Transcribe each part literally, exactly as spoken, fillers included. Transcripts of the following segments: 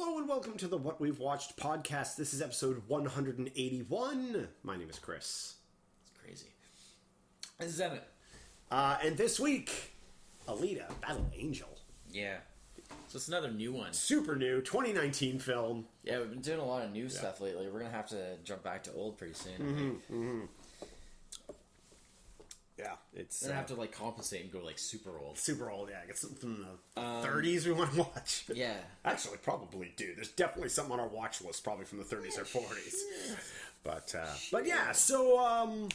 Hello and welcome to the What We've Watched podcast. This is episode one hundred eighty-one. My name is Chris. It's crazy. This is Evan. Uh, and this week, Alita, Battle Angel. Yeah. So it's another new one. Super new, twenty nineteen film. Yeah, we've been doing a lot of new yeah. stuff lately. We're going to have to jump back to old pretty soon. Mm-hmm, mm-hmm. Yeah. It's going to uh, have to like compensate and go like super old. Super old, yeah. Get something from the um, thirties we want to watch. Yeah. Actually, probably do. There's definitely something on our watch list probably from the thirties or forties. But, uh, but yeah, so um,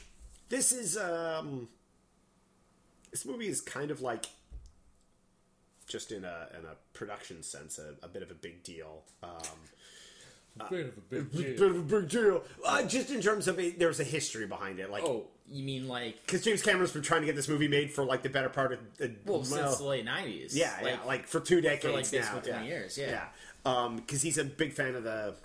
this is... Um, this movie is kind of like... just in a in a production sense, a, a bit of a big deal. Um, a bit uh, of a big deal. Bit of a big deal. Uh, just in terms of, a, there's a history behind it. Like, oh, you mean like... Because James Cameron's been trying to get this movie made for like the better part of... The, well, well, since the late nineties. Yeah, like, yeah, like for two decades for like now. For yeah. twenty years, yeah. Because yeah. um, he's a big fan of the...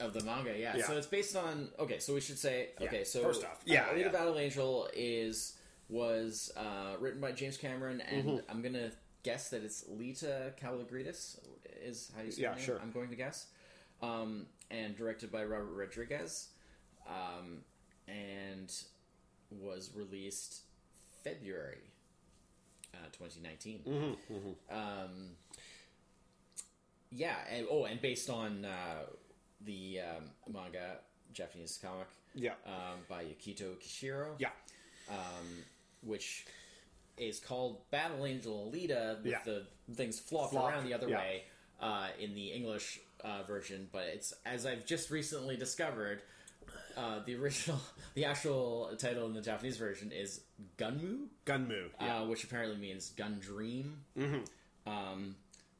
Of the manga, yeah. yeah. So it's based on... Okay, so we should say... Okay, yeah. so... First off. Yeah, uh, yeah. Alita Battle Angel is was uh, written by James Cameron, and mm-hmm. I'm going to... guess that it's Laeta Kalogridis is how you say yeah, her name. Sure. I'm going to guess. Um, and directed by Robert Rodriguez, um, and was released February uh, twenty nineteen. Mm-hmm, mm-hmm. Um, yeah. And, oh, and based on uh, the um, manga Japanese comic. Yeah. Um, by Yukito Kishiro. Yeah. Um, which. Is called Battle Angel Alita with yeah. the things flop, flop. around the other yeah. way uh, in the English uh, version, but it's, as I've just recently discovered, uh, the original, the actual title in the Japanese version is Gunmu, Gunmu, yeah. uh, which apparently means gun dream. Mm-hmm. Um,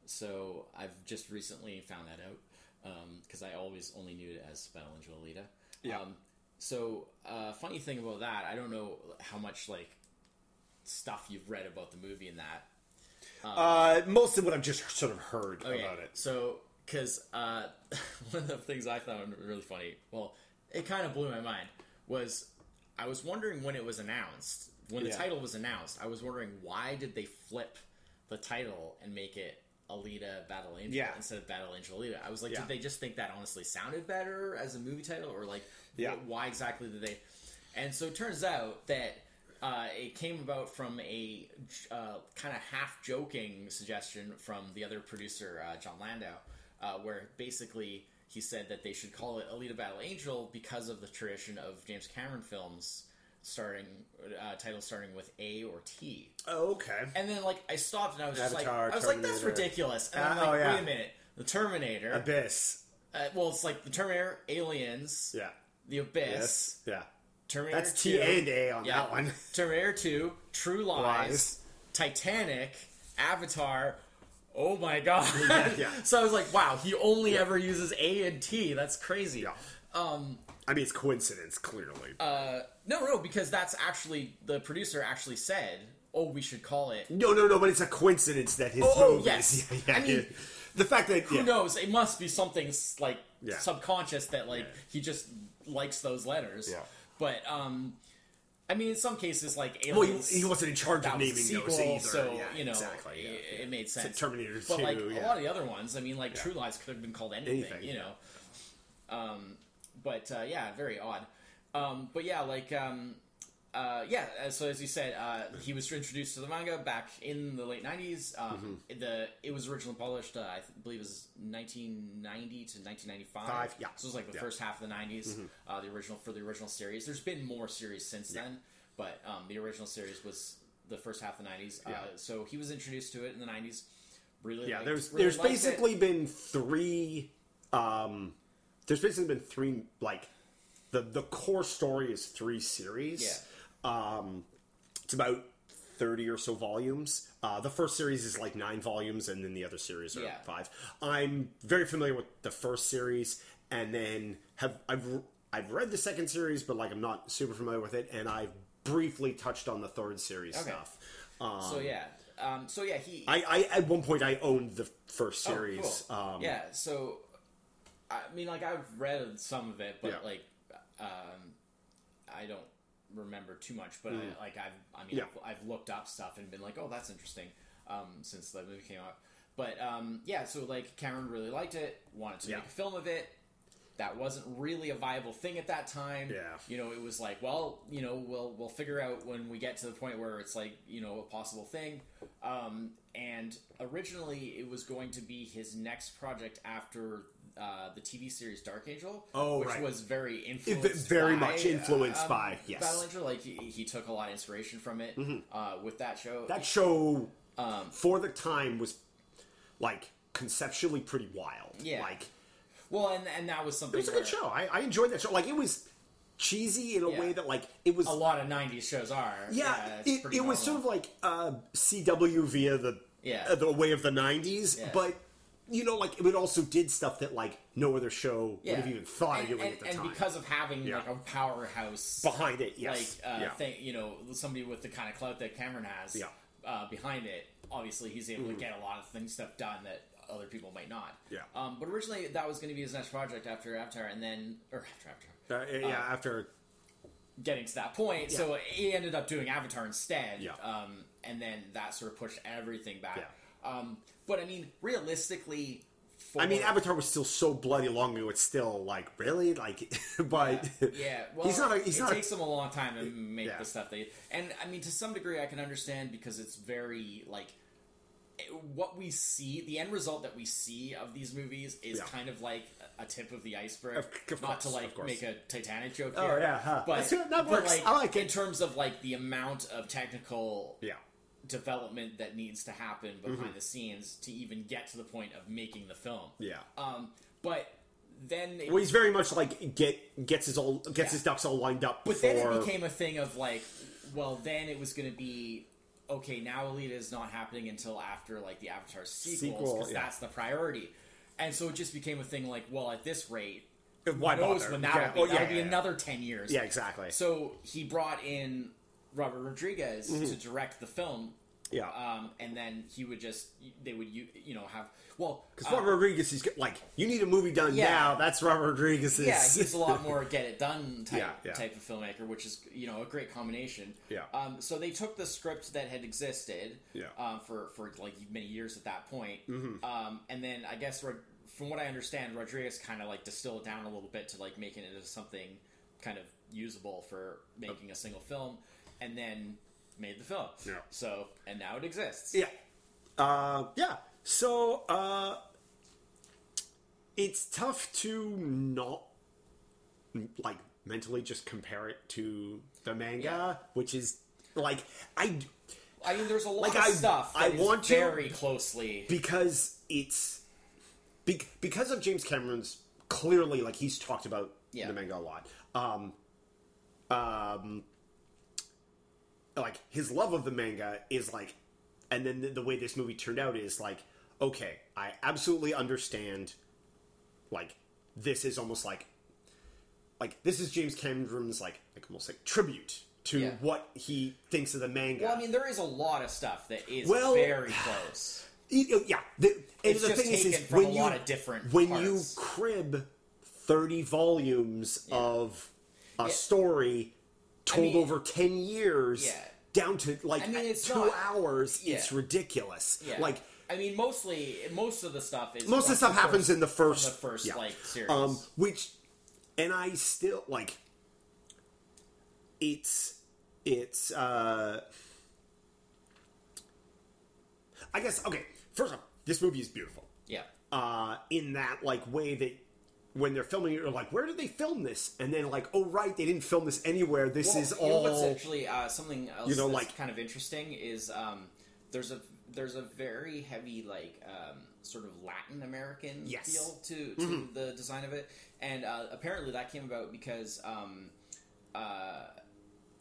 so I've just recently found that out because um, I always only knew it as Battle Angel Alita. Yeah. Um, so uh, funny thing about that, I don't know how much like. Stuff you've read about the movie and that. Um, uh, most of what I've just sort of heard okay. about it. So, because uh, one of the things I found really funny, well, it kind of blew my mind, was I was wondering when it was announced, when yeah. the title was announced, I was wondering why did they flip the title and make it Alita Battle Angel yeah. instead of Battle Angel Alita. I was like, yeah. did they just think that honestly sounded better as a movie title? Or like, yeah. what, why exactly did they... And so it turns out that Uh, it came about from a uh, kind of half-joking suggestion from the other producer, uh, John Landau, uh, where basically he said that they should call it Alita Battle Angel because of the tradition of James Cameron films starting uh, titles starting with A or T. Oh, okay. And then like I stopped and I was Avatar, just like, I was Terminator. Like, that's ridiculous. And uh, I'm like, oh, yeah. wait a minute, the Terminator, Abyss. Uh, well, it's like the Terminator, Aliens, yeah, the Abyss, yes. yeah. Terminator That's two. T and A on yeah. that one. Terminator two, True Lies, Lies, Titanic, Avatar. Oh my god! Yeah, yeah. So I was like, wow, he only yeah. ever uses A and T. That's crazy. Yeah. Um, I mean, it's coincidence, clearly. Uh, no, no, because that's actually the producer actually said, "Oh, we should call it." No, no, no, but it's a coincidence that his. Oh, oh yes, yeah, yeah, I mean. Yeah. The fact that... Who yeah. knows? It must be something, like, yeah. subconscious that, like, yeah. he just likes those letters. Yeah. But, um... I mean, in some cases, like, Aliens... Well, he wasn't in charge of naming sequel, those either. So, yeah, you know, exactly, yeah, it, yeah. it made sense. It's like Terminator two, But, like, yeah. a lot of the other ones, I mean, like, yeah. True Lies could have been called anything, anything you know. Yeah. Um, but, uh, yeah, very odd. Um, but, yeah, like, um... Uh, yeah, so as you said, uh, he was introduced to the manga back in the late nineties. Um, mm-hmm. The it was originally published, uh, I th- believe, it was nineteen ninety to nineteen ninety-five. Five, yeah. So it was like the yeah. first half of the nineties. Mm-hmm. Uh, the original for the original series. There's been more series since yeah. then, but um, the original series was the first half of the nineties. Uh, yeah. So he was introduced to it in the nineties. Really, yeah. Liked, there's really there's basically it. been three. Um, there's basically been three like the the core story is three series. Yeah. Um, it's about thirty or so volumes. Uh, the first series is like nine volumes, and then the other series are yeah. five. I'm very familiar with the first series, and then have I've I've read the second series, but like I'm not super familiar with it, and I've briefly touched on the third series okay. stuff. Um, so yeah, um, so yeah, he. I, I at one point I owned the first series. Oh, cool. um, yeah, so I mean, like I've read some of it, but yeah. like um, I don't. remember too much, but mm. I, like I've, I mean, yeah. I've, I've looked up stuff and been like, "Oh, that's interesting." Um, since the movie came out, But, um, yeah, so, like, Cameron really liked it, wanted to yeah. make a film of it. That wasn't really a viable thing at that time. Yeah. You know, it was like, well, you know, we'll we'll figure out when we get to the point where it's, like, you know, a possible thing. Um, and originally it was going to be his next project after uh, the T V series Dark Angel. Oh, Which right. was very influenced it, Very by, much influenced uh, by, um, yes. Battle Angel. Like, he, he took a lot of inspiration from it mm-hmm. uh, with that show. That show, um, for the time, was, like, conceptually pretty wild. Yeah. Like... Well, and and that was something. It was a where, good show. I, I enjoyed that show. Like, it was cheesy in a yeah. way that, like, it was a lot of nineties shows are. Yeah, yeah it, it was sort of like uh, C W via the yeah. uh, the way of the nineties, yeah. but you know, like, it also did stuff that, like, no other show yeah. would have even thought and, of doing and, at the and time. And because of having yeah. like a powerhouse behind it, yes, like uh, yeah. thing, you know, somebody with the kind of clout that Cameron has, yeah. uh, behind it, obviously he's able mm. to get a lot of things stuff done that other people might not. Yeah. Um, but originally that was going to be his next project after Avatar, and then or after Avatar. Uh, yeah, um, after getting to that point, yeah. so he ended up doing Avatar instead. Yeah. Um, and then that sort of pushed everything back. Yeah. Um, but I mean, realistically, for... I mean, Avatar was still so bloody long ago. It's still like really like, but yeah. yeah. Well, he's not. A, he's it not takes a... him a long time to make yeah. the stuff. They and I mean, to some degree, I can understand because it's very like. What we see, the end result that we see of these movies is yeah. kind of like a tip of the iceberg. Of, of not course, to like make a Titanic joke oh, here. Oh, yeah. Huh. But, that but works. Like, I like it. In terms of like the amount of technical yeah. development that needs to happen behind mm-hmm. the scenes to even get to the point of making the film. Yeah. Um, but then... It, well, he's very much like get gets his all gets yeah. his ducks all lined up. But for... then it became a thing of like, well, then it was going to be... Okay, now Alita is not happening until after, like, the Avatar sequels, because Sequel, yeah. that's the priority. And so it just became a thing like, well, at this rate, why who knows bother? When that yeah. will be? Oh, yeah, that'll yeah, be yeah. another ten years. Yeah, exactly. So he brought in Robert Rodriguez mm-hmm. to direct the film. Yeah. Um, and then he would just, they would, you know, have, well... Because Robert uh, Rodriguez is, like, you need a movie done yeah. now, that's Robert Rodriguez's. Yeah, he's a lot more get-it-done type, yeah, yeah. type of filmmaker, which is, you know, a great combination. Yeah. Um, so they took the script that had existed yeah. um, for, for, like, many years at that point, mm-hmm. um, and then I guess, from what I understand, Rodriguez kind of, like, distilled it down a little bit to, like, making it into something kind of usable for making a single film, and then... made the film. Yeah. So, and now it exists. Yeah. Uh, yeah. So, uh, it's tough to not, like, mentally just compare it to the manga, yeah. which is, like, I... I mean, there's a lot like of I, stuff that I is want very to, closely... Because it's... Be- because of James Cameron's, clearly, like, he's talked about yeah. the manga a lot. Um... Um... Like, his love of the manga is, like... And then the, the way this movie turned out is, like... Okay, I absolutely understand... Like, this is almost like... Like, this is James Cameron's, like... Like, almost, like, tribute to yeah. what he thinks of the manga. Well, I mean, there is a lot of stuff that is well, very close. It, yeah. The, and it's the just thing taken is, is, from when a you, lot of different When parts. You crib thirty volumes yeah. of a yeah. story... Told I mean, over ten years, yeah. down to like I mean, it's two not, hours. Yeah. It's ridiculous. Yeah. Like, I mean, mostly most of the stuff is most of the stuff happens in the first, the first yeah. like series. Um, which, and I still like. It's, it's. Uh, I guess okay. First off, this movie is beautiful. Yeah. Uh, in that like way that. When they're filming it, you're like, where did they film this? And then, like, oh, right, they didn't film this anywhere. This well, is you all... Know what's actually uh, something else you know, that's like, kind of interesting is um, there's a there's a very heavy, like, um, sort of Latin American yes. feel to, to mm-hmm. the design of it. And uh, apparently that came about because um, uh,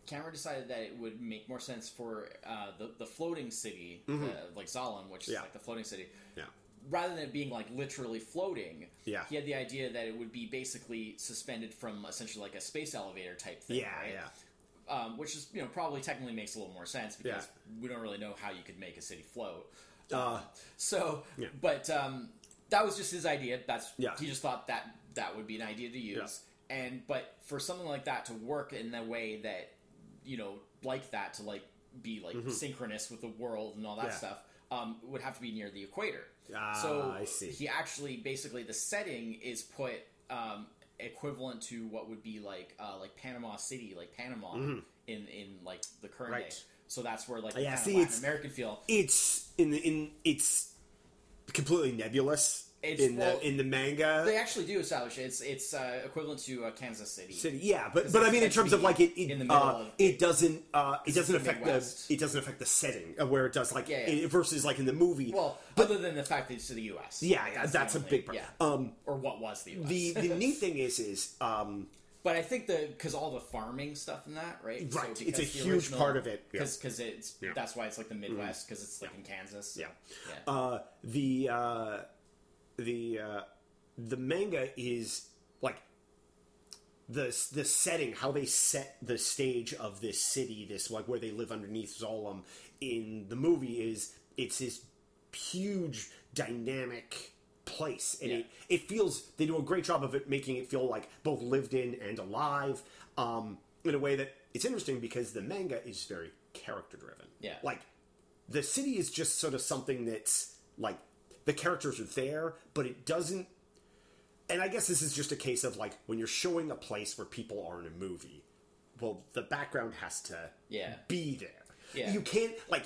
Cameron decided that it would make more sense for uh, the, the floating city, mm-hmm. uh, like Zalem, which is, yeah. like, the floating city. Yeah. Rather than it being, like, literally floating, yeah. he had the idea that it would be basically suspended from essentially, like, a space elevator type thing. Yeah, right? yeah. Um, which is, you know, probably technically makes a little more sense because yeah. we don't really know how you could make a city float. Uh, so, yeah. but um, that was just his idea. That's yeah. He just thought that that would be an idea to use. Yeah. And but for something like that to work in a way that, you know, like that to, like, be, like, mm-hmm. synchronous with the world and all that yeah. stuff... um, would have to be near the equator. Ah, so I see. He actually, basically, the setting is put um, equivalent to what would be like uh, like Panama City, like Panama mm-hmm. in in like the current right. day. So that's where like the yeah, kind see, of Latin it's, American feel. It's in the, in it's completely nebulous. It's, in well, the in the manga, they actually do establish it. It's it's uh, equivalent to uh, Kansas City. City, yeah, but but I mean in terms of like it, it in the middle, uh, of, it doesn't uh, it doesn't affect Midwest. the it doesn't affect the setting where it does like yeah, yeah. It, versus like in the movie. Well, but, other than the fact that it's to the U S Yeah, like, that's, that's only, a big part. Yeah. Um, or what was the U S The the neat thing is is. Um, But I think the because all the farming stuff and that, right? Right. So it's a huge original, part of it. Because yeah. it's yeah. that's why it's like the Midwest because mm-hmm. it's like yeah. in Kansas. So, yeah. yeah. Uh, the uh, the uh, the manga is like the the setting, how they set the stage of this city, this like where they live underneath Zalem. In the movie, is it's this huge dynamic place, and yeah. it, it feels they do a great job of it, making it feel like both lived in and alive um, in a way that it's interesting because the manga is very character driven. Yeah, like the city is just sort of something that's like the characters are there, but it doesn't. And I guess this is just a case of like when you're showing a place where people are in a movie, well, the background has to yeah. be there. Yeah, you can't like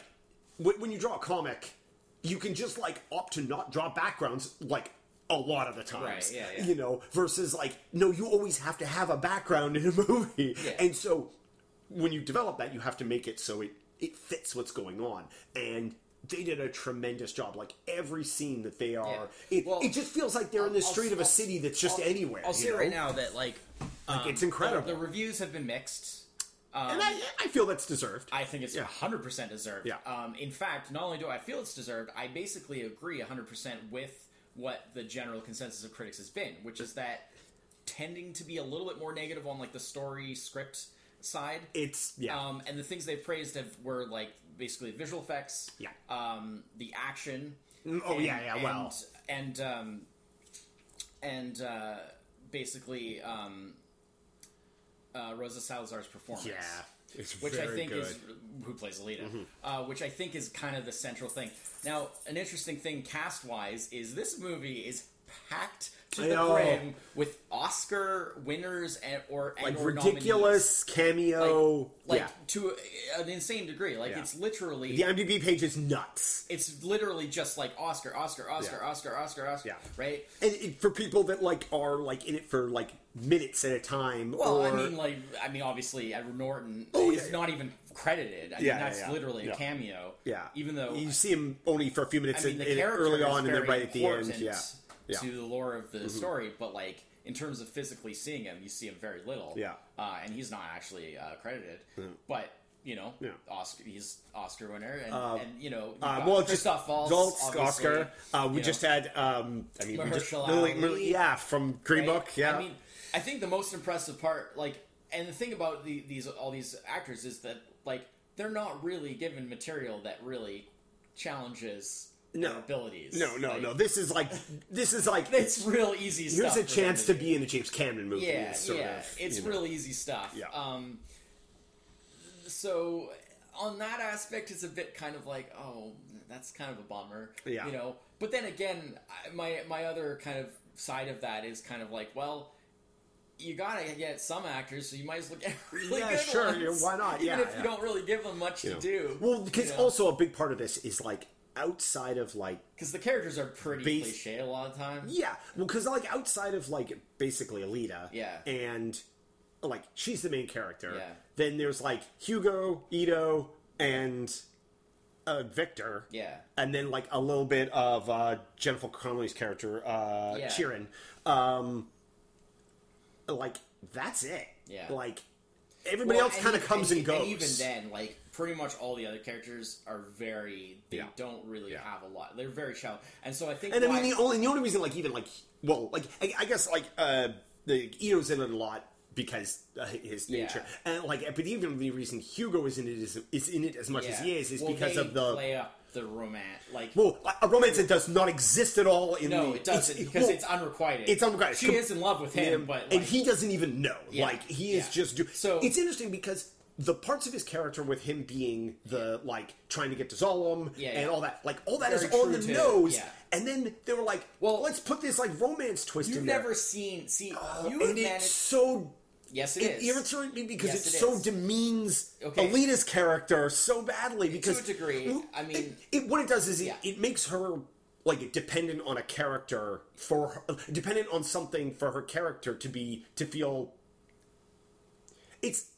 w- when you draw a comic. You can just, like, opt to not draw backgrounds, like, a lot of the times. Right, yeah, yeah. You know, versus, like, no, you always have to have a background in a movie. Yeah. And so, when you develop that, you have to make it so it, it fits what's going on. And they did a tremendous job. Like, every scene that they are... Yeah. It, well, it just feels like they're in the street I'll, of a I'll, city that's just I'll, anywhere. I'll say right now that, like... Um, like, it's incredible. The, the reviews have been mixed... Um, and I, I feel that's deserved. I think it's yeah. one hundred percent deserved. Yeah. Um, in fact, not only do I feel it's deserved, I basically agree one hundred percent with what the general consensus of critics has been, which is that tending to be a little bit more negative on like the story script side. It's yeah. Um, and the things they praised have, were like basically visual effects, yeah. um, the action. Oh and, yeah, yeah. Well, and and um, and uh, basically. Um, Uh, Rosa Salazar's performance, yeah, it's which very I think good. Is who plays Alita, mm-hmm. uh, which I think is kind of the central thing. Now, an interesting thing cast-wise is this movie is packed to I the know. brim with Oscar winners and or and like or ridiculous nominees. cameo, like, like yeah. to an insane degree. Like yeah. it's literally the IMDb page is nuts. It's literally just like Oscar, Oscar, Oscar, yeah. Oscar, Oscar, Oscar, yeah. right? And it, for people that like are like in it for like. minutes at a time. Well, or... I mean, like, I mean, obviously, Edward Norton oh, yeah, is yeah. not even credited. I yeah, mean, that's yeah, yeah. literally yeah. a cameo. Yeah, even though you see him only for a few minutes I mean, in, in early on, and then right at the end. Yeah, yeah. to the lore of the mm-hmm. story. But like, in terms of physically seeing him, you see him very little. Yeah, uh, and he's not actually uh, credited. Mm-hmm. But you know, yeah. Oscar, he's Oscar winner, and, uh, and you know, uh, well, Christoph Waltz, Oscar. Uh, we you know, just had, um, I mean, we just, Ali, really, yeah, from Green right? Book. Yeah, I mean. I think the most impressive part, like, and the thing about the, these all these actors is that, like, they're not really given material that really challenges no. their abilities. No, no, like, no. This is like, this is like, it's real easy here's stuff. Here's a chance to, to be in a James Cameron movie. Yeah, sort yeah. Of, it's real know. easy stuff. Yeah. Um, so, on that aspect, it's a bit kind of like, oh, that's kind of a bummer. Yeah. You know, but then again, my my other kind of side of that is kind of like, well... You gotta get some actors, so you might as well get really yeah, good sure. ones. Yeah, sure. Why not? Yeah, even if yeah. you don't really give them much you to know. do. Well, because you know? also a big part of this is like outside of like because the characters are pretty base... cliche a lot of times. Yeah, well, because like outside of like basically Alita. Yeah, and like she's the main character. Yeah. Then there's like Hugo, Ido, and uh, Victor. Yeah, and then like a little bit of uh, Jennifer Connelly's character, uh, yeah. Chiren. Um... Like, that's it. Yeah. Like, everybody well, else kind of comes and, and goes. And even then, like, pretty much all the other characters are very... They yeah. don't really yeah. have a lot. They're very shallow. And so I think... And why... I mean, the only, the only reason, like, even, like... Well, like, I, I guess, like, uh, the Ito's in it a lot because uh, his nature. Yeah. And, like, but even the reason Hugo is in it, is, is in it as much yeah. as he is is well, because of the... Play up. The romance, like well, a romance that does not exist at all. In no, the, it doesn't it's, because well, it's unrequited. It's unrequited. She Com- is in love with him, him but like, and he doesn't even know. Yeah, like he yeah. is just. Do- so it's interesting because the parts of his character with him being the, yeah. like, trying to get to Zalem yeah, yeah. and all that, like, all that Very is on the nose. Yeah. And then they were like, well, let's put this, like, romance twist in there. You've never seen... See, oh, you and managed... it's so... Yes, it, it is. It irritated me because yes, it, it so is. demeans okay. Alita's character so badly. Because to a degree, I mean... It, it, what it does is it, yeah. it makes her... like dependent on a character for her, dependent on something for her character to be to feel. It's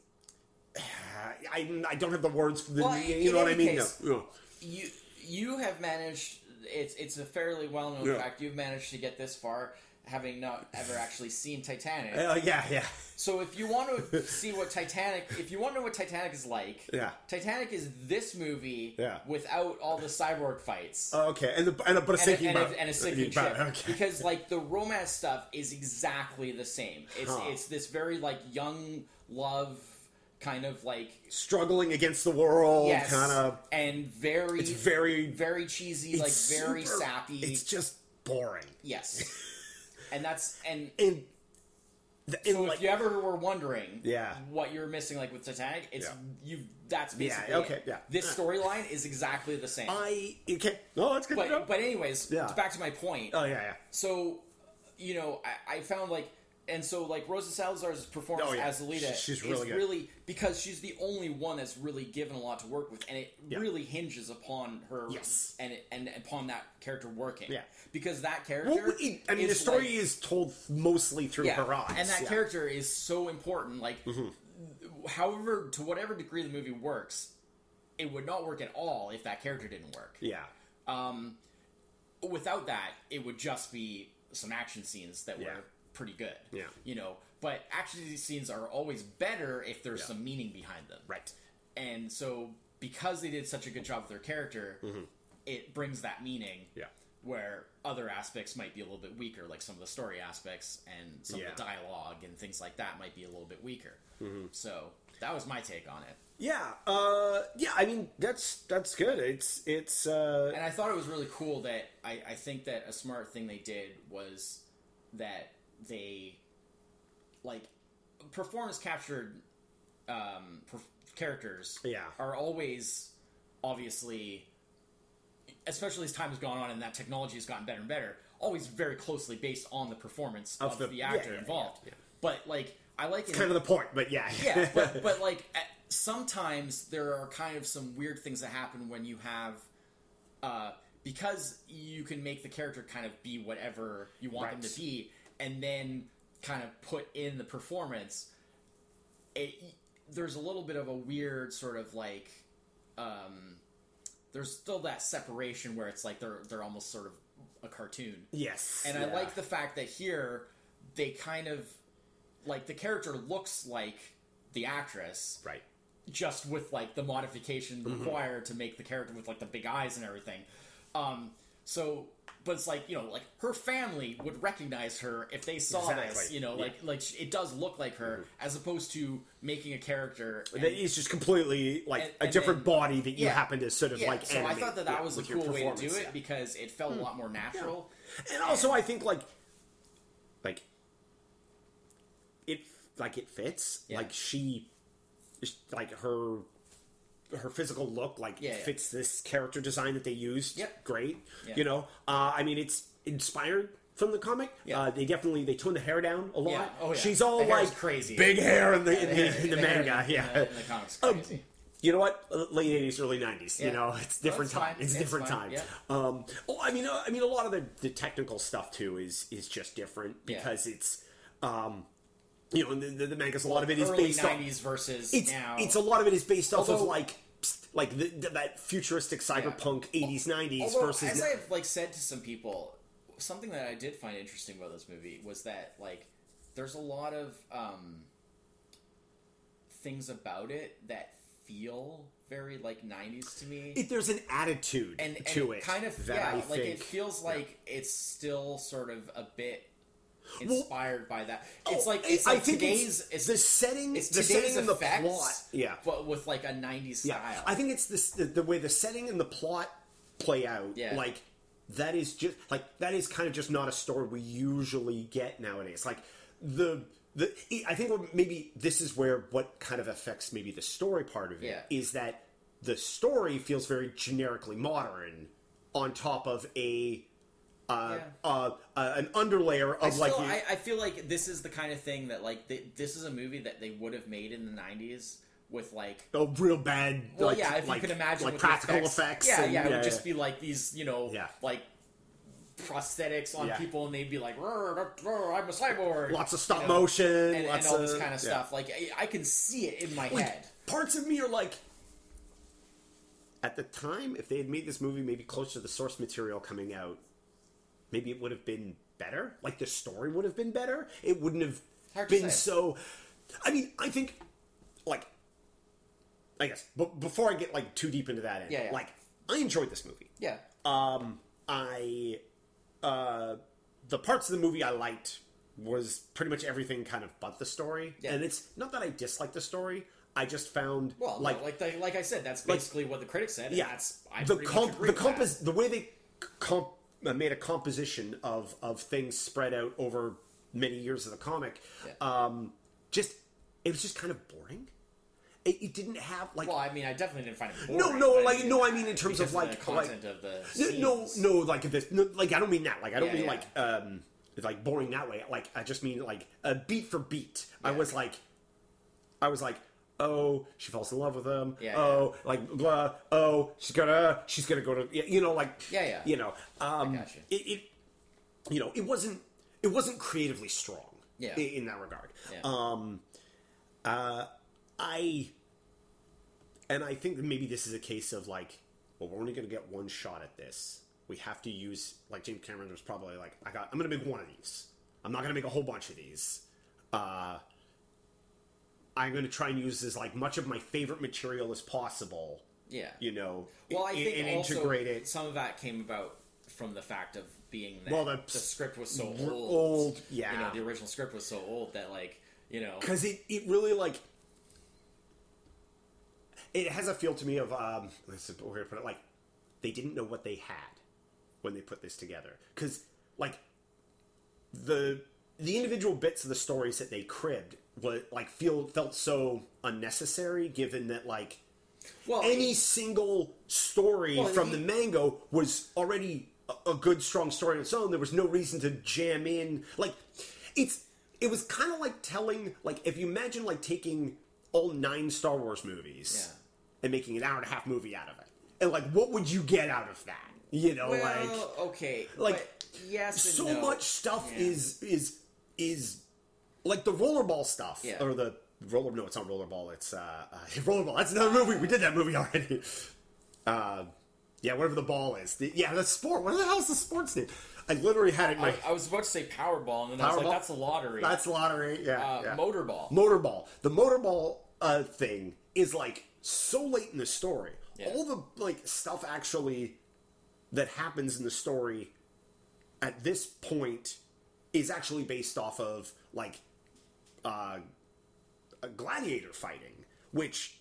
I, I don't have the words for the well, you in know what I mean. Case, no. You you have managed. It's it's a fairly well known yeah. fact. You've managed to get this far, having not ever actually seen Titanic. Uh, yeah, yeah. So if you want to see what Titanic, if you want to know what Titanic is like, yeah. Titanic is this movie yeah. without all the cyborg fights. Oh, okay, and the, and a, but a sinking and a, and a, and a sinking ship. Okay. Because like the romance stuff is exactly the same. It's huh. it's this very like young love kind of like struggling against the world yes, kind of, and very it's very very cheesy, like very super, sappy. It's just boring. Yes. And that's and, and, the, and so like, if you ever were wondering yeah. what you're missing, like with Titanic, it's yeah. you. That's basically yeah, okay, it. Yeah. This storyline is exactly the same. I okay, no, that's good. But, to know. But anyways, yeah. back to my point. Oh yeah, yeah. So you know, I, I found like, and so like Rosa Salazar's performance oh, yeah. as Alita, she, she's really is good. Really because she's the only one that's really given a lot to work with, and it yeah. really hinges upon her yes. and it, and upon that character working. Yeah. Because that character... Well, it, I mean, the story like, is told mostly through yeah, her eyes. And that yeah. character is so important. Like, mm-hmm. however, to whatever degree the movie works, it would not work at all if that character didn't work. Yeah. Um, without that, it would just be some action scenes that yeah. were pretty good. Yeah. You know, but actually these scenes are always better if there's yeah. some meaning behind them. Right. And so, because they did such a good job with their character... Mm-hmm. it brings that meaning yeah. where other aspects might be a little bit weaker, like some of the story aspects and some yeah. of the dialogue and things like that might be a little bit weaker. Mm-hmm. So that was my take on it. Yeah. Uh, yeah. I mean, that's, that's good. It's, it's, uh, and I thought it was really cool that I, I think that a smart thing they did was that they like performance captured, um, per- characters yeah. are always obviously, especially as time has gone on and that technology has gotten better and better, always very closely based on the performance of, of the, the actor yeah, yeah, involved. Yeah, yeah. But, like, I like... It's it. kind of the point, but yeah. Yeah, but, but like, at, sometimes there are kind of some weird things that happen when you have... Uh, because you can make the character kind of be whatever you want right. them to be, and then kind of put in the performance, it, there's a little bit of a weird sort of, like... Um, there's still that separation where it's like they're they're almost sort of a cartoon. Yes. And yeah. I like the fact that here they kind of like the character looks like the actress. Right. Just with like the modification mm-hmm. required to make the character with like the big eyes and everything. Um so but it's like, you know, like her family would recognize her if they saw exactly. this, you know, yeah. like like it does look like her mm-hmm. as opposed to making a character and, that is just completely like and, and a different then, body that you yeah. happen to sort of yeah. like. So animate I thought that that yeah, was a cool way to do it yeah. because it felt mm-hmm. a lot more natural. Yeah. And also, and, I think like like it like it fits yeah. like she like her her physical look like yeah, fits yeah. this character design that they used yep. great yeah. you know uh, I mean it's inspired from the comic yeah. uh, they definitely they tone the hair down a lot yeah. Oh, yeah. she's all like crazy big hair in the in the, the, in the, the manga in, yeah in the, in the comics crazy. Um, you know what late eighties early nineties yeah. you know it's different well, time it's, it's different fine. time yeah. um, oh, I mean uh, I mean a lot of the, the technical stuff too is is just different because yeah. it's um you know, the, the manga's a lot well, of it is based on... Early nineties versus it's, now. It's a lot of it is based although, off of, like, like the, the, that futuristic cyberpunk yeah. eighties, nineties although, versus... as I've, like, said to some people, something that I did find interesting about this movie was that, like, there's a lot of um, things about it that feel very, like, nineties to me. It, there's an attitude and, and to it, it kind of, that yeah, I like, think... it feels like yeah. it's still sort of a bit... inspired well, by that. It's oh, like it's I like think today's it's, it's the setting, it's the setting and the plot, yeah, but with like a nineties style. Yeah. I think it's this, the the way the setting and the plot play out. Yeah. Like that is just like that is kind of just not a story we usually get nowadays. Like the the, I think maybe this is where what kind of affects maybe the story part of it yeah. is that the story feels very generically modern on top of a uh, yeah. uh, uh, an underlayer of I still, like... I, I feel like this is the kind of thing that like they, this is a movie that they would have made in the nineties with like... Oh, real bad... Well, like, yeah, if like, you could imagine... Like practical effects. effects yeah, and, yeah, yeah, it would yeah, just yeah. be like these, you know, yeah. like... prosthetics on yeah. people, and they'd be like, rrr, rrr, rrr, I'm a cyborg. Lots of stop you know? motion. And, lots and all of, this kind of stuff. Yeah. Like, I, I can see it in my like, head. Parts of me are like... At the time, if they had made this movie maybe closer to the source material coming out, maybe it would have been better. Like, the story would have been better. It wouldn't have Hard been so... I mean, I think, like... I guess, but before I get, like, too deep into that end, yeah, yeah. like, I enjoyed this movie. Yeah. Um, I... Uh, the parts of the movie I liked was pretty much everything kind of but the story. Yeah. And it's not that I disliked the story. I just found... Well, like no, like, the, like I said, that's basically like, what the critics said. And yeah. That's, I the comp, the, compos- the way they comp, uh, made a composition of, of things spread out over many years of the comic, yeah. um, just it was just kind of boring. It, it didn't have like. Well, I mean, I definitely didn't find it boring. No, no, like I mean, no, I mean in terms of like the content like, of the scenes. no, no, like this, no, like I don't mean that. Like I don't yeah, mean yeah. like um, like boring that way. Like I just mean like uh, beat for beat. Yeah. I was like, I was like, oh, she falls in love with him. Yeah, oh, yeah. like blah. Oh, she's gonna, she's gonna go to, you know, like yeah, yeah. you know, um, I got you. It, it, you know, it wasn't, it wasn't creatively strong. Yeah. in, in that regard. Yeah. Um, uh. I, and I think that maybe this is a case of like, well, we're only going to get one shot at this. We have to use, like James Cameron was probably like, I got, I'm going to make one of these. I'm not going to make a whole bunch of these. Uh, I'm going to try and use as like much of my favorite material as possible. Yeah. You know, well, I and, think and integrate it. Some of that came about from the fact of being that well, the, the script was so old. old. Yeah. You know, the original script was so old that like, you know. Because it, it really like. It has a feel to me of, um, this is weird to put it, like, they didn't know what they had when they put this together. Because, like, the the individual bits of the stories that they cribbed, was, like, feel, felt so unnecessary, given that, like, well, any it, single story well, from it, the Mango was already a, a good, strong story on its own. There was no reason to jam in. Like, it's it was kind of like telling, like, if you imagine, like, taking all nine Star Wars movies... Yeah. And making an hour and a half movie out of it, and like, what would you get out of that? You know, well, like okay, like yes, so no. much stuff yeah. is is is like the rollerball stuff yeah. or the roller. No, it's not rollerball. It's uh, uh rollerball. That's another movie. We did that movie already. Uh, yeah, whatever the ball is. The, yeah, the sport. What the hell is the sport's name? I literally had it. In my... I, I was about to say Powerball, and then Powerball? I was like, that's a lottery. That's lottery. Yeah, uh, yeah. Motorball. Motorball. The motorball uh, thing is like. So late in the story, yeah. all the like stuff actually that happens in the story at this point is actually based off of like uh, a gladiator fighting, which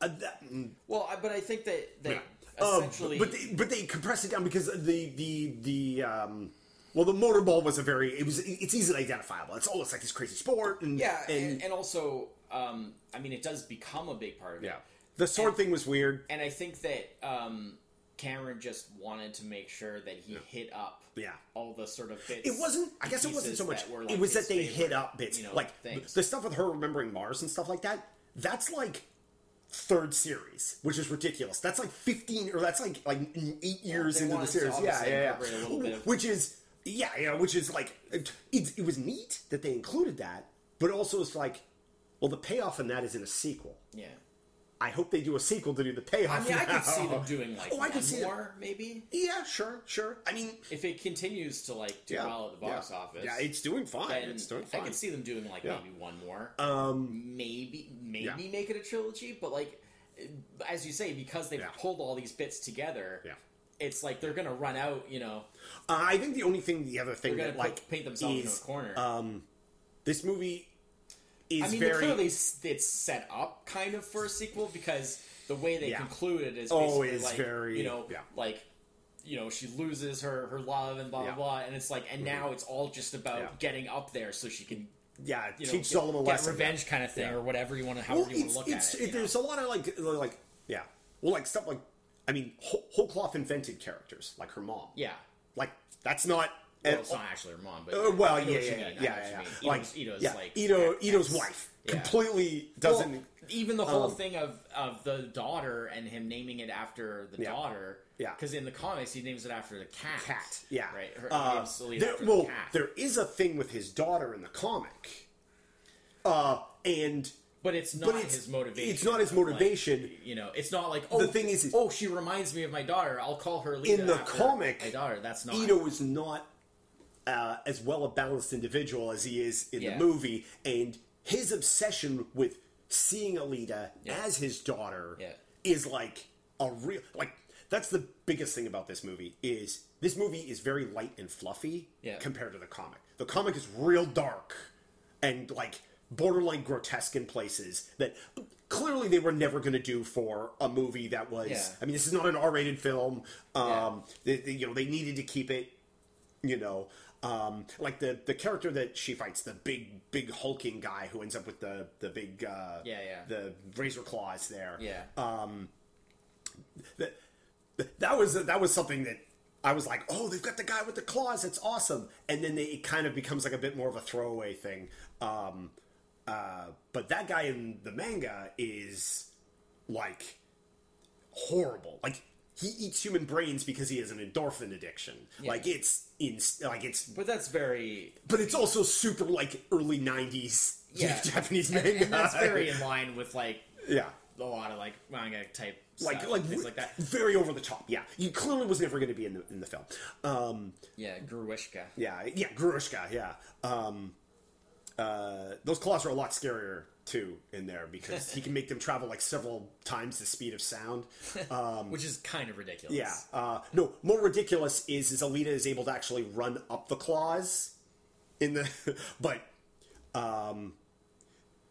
uh, that, well, but I think that that yeah. essentially, uh, but they, but they compress it down because the the the um, well, the motorball was a very it was it's easily identifiable. It's almost like this crazy sport, and yeah, and, and, and also. Um, I mean, it does become a big part of it. Yeah. The sword and, thing was weird. And I think that um, Cameron just wanted to make sure that he yeah. hit up yeah. all the sort of bits. It wasn't, I guess it wasn't so much, were, like, it was that they favorite, hit up bits. You know, like, things. The stuff with her remembering Mars and stuff like that, that's like third series, which is ridiculous. That's like fifteen, or that's like like eight years well, into the series. Yeah, yeah, yeah. Which is, yeah, yeah, which is like, it, it was neat that they included that, but also it's like, well, the payoff in that is in a sequel. Yeah. I hope they do a sequel to do the payoff. I mean, now. I could see them doing like oh, I could see more, maybe. Yeah, sure, sure. I mean, if it continues to like do yeah, well at the box yeah. office, yeah, it's doing fine. It's doing fine. I could see them doing like yeah. maybe one more. Um, maybe, maybe yeah. make it a trilogy. But like, as you say, because they've yeah. pulled all these bits together, yeah. it's like they're gonna run out. You know. Uh, I think the only thing, the other thing they're that like paint themselves is, into a corner. Um, this movie. I mean, very... clearly it's set up kind of for a sequel because the way they yeah. conclude it is basically oh, like, very... you know, yeah. like, you know, she loses her, her love and blah, yeah. blah, blah. And it's like, and mm-hmm. now it's all just about yeah. getting up there so she can yeah, you know, teach Zalem a lesson, revenge kind of thing, yeah. or whatever you want to, however well, you want to look it's, at it. it there's know? a lot of like, like, yeah, well, like stuff like, I mean, whole, whole cloth invented characters, like her mom. Yeah, like that's not. Well, it's not actually her mom, but uh, well, yeah, yeah, yeah, yeah, yeah. Like Ido's, yeah. like Ido, Ido's wife yeah. completely doesn't. Well, even the whole um, thing of of the daughter and him naming it after the yeah. daughter, yeah, because in the comics he names it after the cat, cat, yeah, right. Her, uh, there, well, the cat. There is a thing with his daughter in the comic, uh, and. But it's not but it's, his motivation. It's not his motivation. Like, you know, it's not like, oh, the thing is, oh, she reminds me of my daughter. I'll call her Lita in the comic. My daughter. That's not. Ido is not uh, as well a balanced individual as he is in yeah. the movie, and his obsession with seeing Alita yeah. as his daughter yeah. is like a real like. That's the biggest thing about this movie is this movie is very light and fluffy yeah. compared to the comic. The comic is real dark and like. Borderline grotesque in places that clearly they were never going to do for a movie that was. Yeah. I mean, this is not an R-rated film. Um, yeah. they, they, you know, they needed to keep it. You know, um, like the the character that she fights, the big big hulking guy who ends up with the the big uh, yeah yeah the razor claws there. Yeah. Um, that that was that was something that. I was like, oh, they've got the guy with the claws. It's awesome. And then they, it kind of becomes like a bit more of a throwaway thing. Um, uh, but that guy in the manga is, like, horrible. Like, he eats human brains because he has an endorphin addiction. Yeah. Like, it's... In, like it's But that's very... But it's also super, like, early nineties yeah. Japanese manga. And, and that's very in line with, like, yeah. a lot of, like, manga-type... Like, stuff, like, things like that. Very over the top, yeah. He clearly was never going to be in the in the film. Um, yeah, Grewishka. Yeah, yeah, Grewishka, yeah. Um, uh, those claws are a lot scarier, too, in there, because he can make them travel, like, several times the speed of sound. Um, Which is kind of ridiculous. Yeah. Uh, no, more ridiculous is, is Alita is able to actually run up the claws in the... but, um...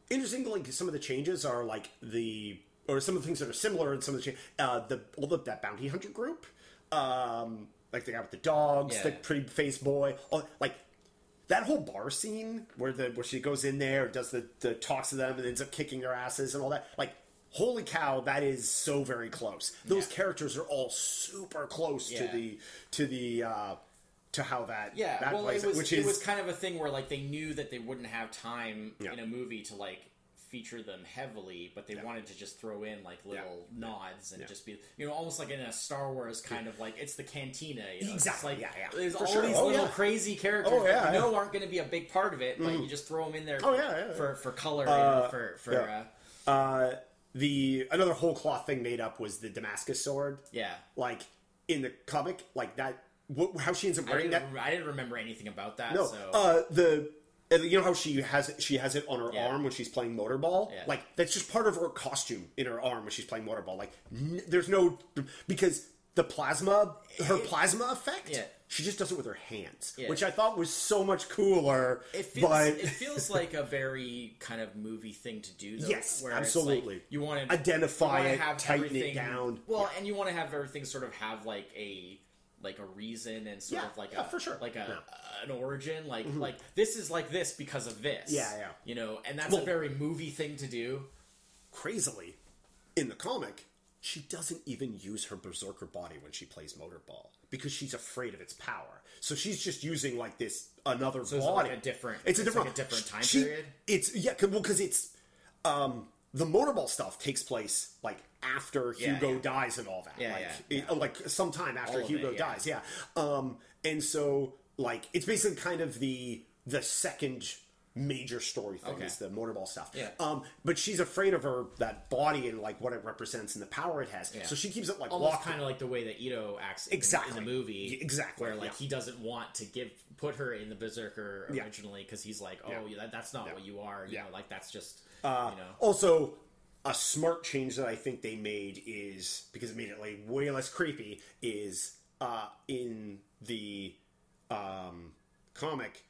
Interestingly, like, some of the changes are, like, the... Or some of the things that are similar in some of the uh, the all the that bounty hunter group, um, like the guy with the dogs, yeah. the pretty face boy, all, like that whole bar scene where the where she goes in there, does the, the talks to them, and ends up kicking their asses and all that. Like, holy cow, that is so very close. Those yeah. characters are all super close yeah. to the to the uh, to how that yeah. that well, plays it was, which it is, was kind of a thing where like they knew that they wouldn't have time yeah. in a movie to like. Feature them heavily, but they yeah. wanted to just throw in like little yeah. nods and yeah. just be, you know, almost like in a Star Wars kind yeah. of like it's the cantina. You know? Exactly. Like, yeah, yeah. There's for all sure. these oh, little yeah. crazy characters oh, yeah, that you yeah. know aren't going to be a big part of it, but mm. you just throw them in there. Oh, yeah, yeah, yeah. for for color uh, and for for yeah. uh, uh, the another whole cloth thing made up was the Damascus sword. Yeah, like in the comic, like that. What, how she ends up wearing I that? Re- I didn't remember anything about that. No, so. uh, the. You know how she has it, she has it on her yeah. arm when she's playing motorball? Yeah. Like, that's just part of her costume in her arm when she's playing motorball. Like, n- there's no... Because the plasma... Her it, plasma effect? Yeah. She just does it with her hands. Yeah. Which I thought was so much cooler, It feels, but... it feels like a very kind of movie thing to do, though. Yes, absolutely. Like you want to... Identify it, tighten it down. Well, yeah. and you want to have everything sort of have, like, a... like a reason and sort yeah, of like yeah, a for sure. like a yeah. an origin like mm-hmm. like this is like this because of this yeah yeah you know and that's well, a very movie thing to do. Crazily, in the comic she doesn't even use her berserker body when she plays motorball because she's afraid of its power, so she's just using like this another so body. It's like a different it's, it's a different, like a different time she, period it's yeah well because it's um the motorball stuff takes place like after yeah, Hugo yeah. dies and all that. Yeah, like, yeah, it, yeah. like sometime after Hugo it, yeah. dies. Yeah. Um, and so like, it's basically kind of the, the second major story thing okay. is the motorball stuff. Yeah. Um, but she's afraid of her, that body and like what it represents and the power it has. Yeah. So she keeps it like almost locked. Kind of like the way that Ido acts exactly. in, in the movie. Exactly. Where like yeah. he doesn't want to give, put her in the berserker originally. Yeah. Cause he's like, oh yeah, yeah that, that's not yeah. what you are. You yeah. know, like that's just, Uh, you know. Also, a smart change that I think they made is, because it made it like way less creepy, is uh, in the um, comic,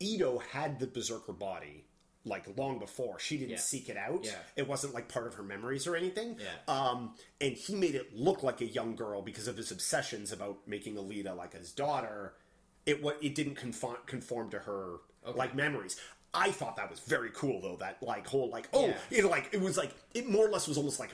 Ido had the berserker body like long before. She didn't yeah. seek it out. Yeah. It wasn't like part of her memories or anything. Yeah. Um, and he made it look like a young girl because of his obsessions about making Alita like his daughter. It, it didn't conform, conform to her okay. like memories. I thought that was very cool, though, that, like, whole, like, oh, yeah. you know, like, it was, like, it more or less was almost, like,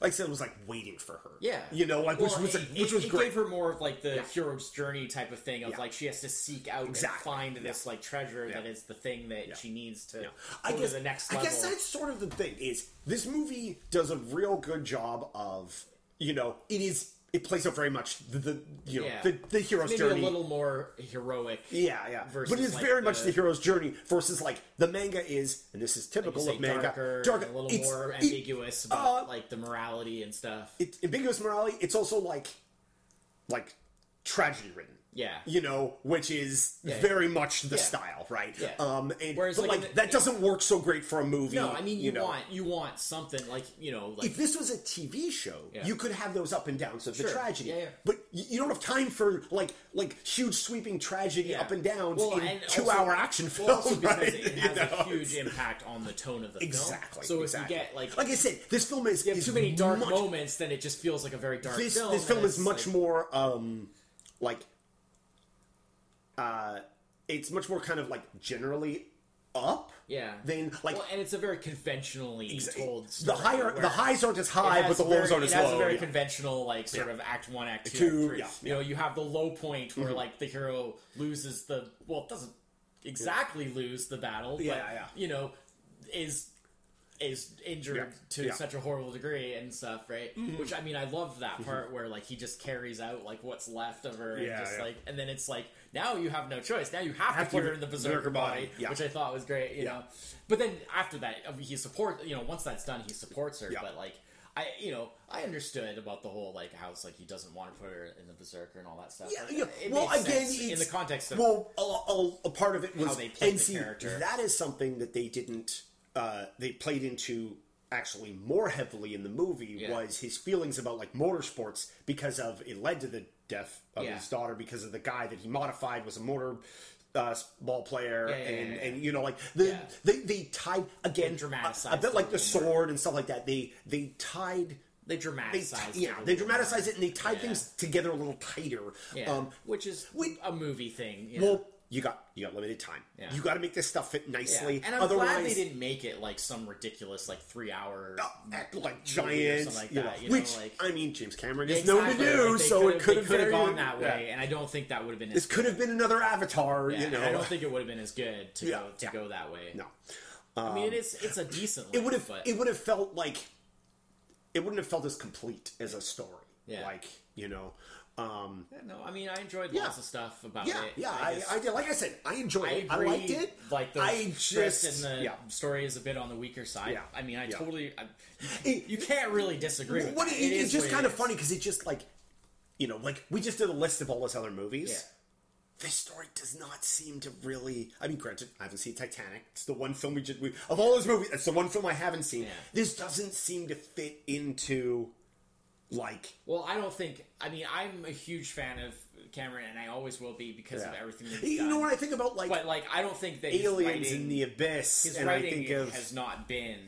like I said, it was, like, waiting for her. Yeah. You know, like, well, which was, it, like, which it, was it great. It gave her more of, like, the yeah. hero's journey type of thing of, yeah. like, she has to seek out exactly. and find yeah. this, like, treasure yeah. that is the thing that yeah. she needs to yeah. I go guess, to the next level. I guess that's sort of the thing, is this movie does a real good job of, you know, it is... It plays out very much the, the you know yeah. the, the hero's Maybe journey. Maybe a little more heroic. Yeah, yeah. But it's like very the, much the hero's journey versus like the manga is, and this is typical like of manga. Darker, darker. A little it's, more it, ambiguous about uh, like the morality and stuff. It's ambiguous morality. It's also like like tragedy ridden. Yeah. You know, which is yeah, very yeah. much the yeah. style, right? Yeah. Um, and, Whereas, but, like, like the, that doesn't work so great for a movie. No, I mean, you, you know. want you want something, like, you know... Like, if this was a T V show, yeah. you could have those up and downs of sure. the tragedy. Yeah, yeah. But you don't have time for, like, like huge sweeping tragedy yeah. up and downs well, in two-hour action well, film, right? It has you know? a huge impact on the tone of the exactly, film. So exactly. So if you get, like... Like I said, this film is... You have is too many dark much, moments, then it just feels like a very dark this, film. This film is much like, more, um, like... Uh, it's much more kind of like generally up, yeah. Than like, well, and it's a very conventionally exa- told. Story the higher, the highs aren't as high, but the very, lows aren't as low. It has a very yeah. conventional, like sort yeah. of act one, act two, two act three. Yeah, yeah. You know, you have the low point where mm-hmm. like the hero loses the well, it doesn't exactly yeah. lose the battle, but yeah, yeah. you know, is is injured yeah. to yeah. such a horrible degree and stuff, right? Mm-hmm. Which I mean, I love that part mm-hmm. where like he just carries out like what's left of her, yeah, and just yeah. like, and then it's like. Now you have no choice. Now you have, have to put her in the Berserker body, body. Yeah. which I thought was great, you yeah. know. But then after that, he supports, you know, once that's done, he supports her. Yeah. But, like, I, you know, I understood about the whole, like, how it's, like, he doesn't want to put her in the Berserker and all that stuff. Yeah, yeah. It well, makes again, sense in the context of well, a, a, a part of it was how they played the see, character. That is something that they didn't, uh, they played into actually more heavily in the movie yeah. was his feelings about, like, motorsports because of, it led to the death of yeah. his daughter because of the guy that he modified was a motor uh, ball player yeah, yeah, and, yeah, yeah. and you know like the, yeah. they they tied again dramatized a, a bit like the sword and stuff like that they they tied they dramatized yeah they dramatized it and they tied yeah. things together a little tighter yeah. um, which is we, a movie thing you well know? you got you got limited time yeah. you got to make this stuff fit nicely yeah. and I'm Otherwise, glad they didn't make it like some ridiculous like three hour uh, like giant like you know, that, you which know, like, I mean James Cameron is exactly, known to do like so it could have gone that way yeah. and I don't think that would have been this could have been another Avatar yeah, you know I don't think it would have been as good to yeah, go to yeah. go that way no um, I mean it's it's a decent it would have it would have felt like it wouldn't have felt as complete as a story yeah. like you know Um, no, I mean, I enjoyed yeah. lots of stuff about yeah, it. Yeah, I, I, I did. Like I said, I enjoyed I it. Agree, I liked it. Like the I just, and the yeah. story is a bit on the weaker side. Yeah. I mean, I yeah. totally... I, it, you can't really disagree with what it, it, it It's just kind it of funny because it just like... You know, like we just did a list of all those other movies. Yeah. This story does not seem to really... I mean, granted, I haven't seen Titanic. It's the one film we just... We, of all those movies, it's the one film I haven't seen. Yeah. This doesn't seem to fit into... Like, well, I don't think. I mean, I'm a huge fan of Cameron, and I always will be because yeah. of everything that he's done. You know what I think about, like, but like, I don't think that Aliens in the Abyss. His and writing I think of, has not been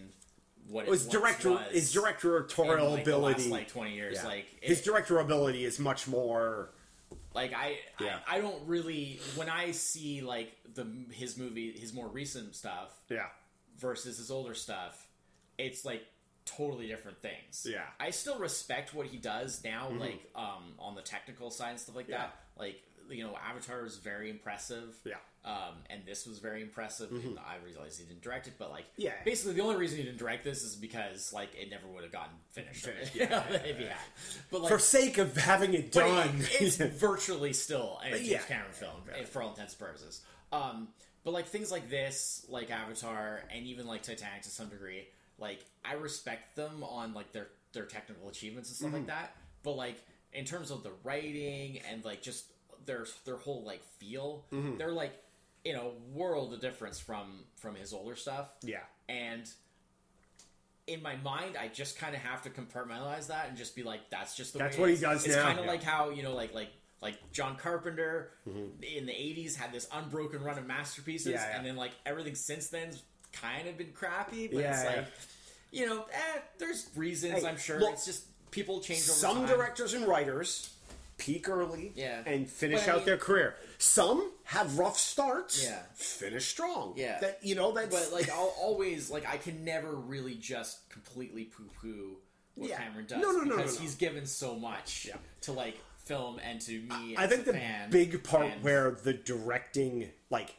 what it was. Director, was his directorial in, like, ability, the last, like twenty years, yeah. like it, his directorial ability is much more. Like I, yeah. I, I don't really when I see like the his movie, his more recent stuff, yeah, versus his older stuff, it's like. Totally different things. Yeah. I still respect what he does now, mm-hmm. like, um, on the technical side and stuff like yeah. that. Like, you know, Avatar was very impressive. Yeah. Um, and this was very impressive. Mm-hmm. And I realized he didn't direct it, but, like, yeah. basically the only reason he didn't direct this is because, like, it never would have gotten finished. finished. Yeah. yeah, yeah, yeah. If he had. But, like, for sake of having it done. It's virtually still a James yeah. Cameron film, yeah. for all intents and purposes. Um, but, like, things like this, like Avatar, and even, like, Titanic to some degree... Like, I respect them on, like, their, their technical achievements and stuff mm. like that. But, like, in terms of the writing and, like, just their their whole, like, feel, mm-hmm. they're, like, in a world of difference from, from his older stuff. Yeah. And in my mind, I just kind of have to compartmentalize that and just be like, that's just the that's way it is. That's what he does it's now. It's kind of yeah. like how, you know, like, like, like John Carpenter mm-hmm. in the eighties had this unbroken run of masterpieces. Yeah, yeah. And then, like, everything since then's kind of been crappy, but yeah, it's like, yeah. you know, eh, there's reasons, hey, I'm sure. Look, it's just people change over some time. Directors and writers peak early yeah. and finish but, out I mean, their career. Some have rough starts, yeah. finish strong. Yeah. That, you know, that's... But, like, I'll always, like, I can never really just completely poo-poo what yeah. Cameron does. No, no, no, no. Because no, no. he's given so much yeah. to, like, film and to me I, as I think a the fan, big part and... where the directing, like,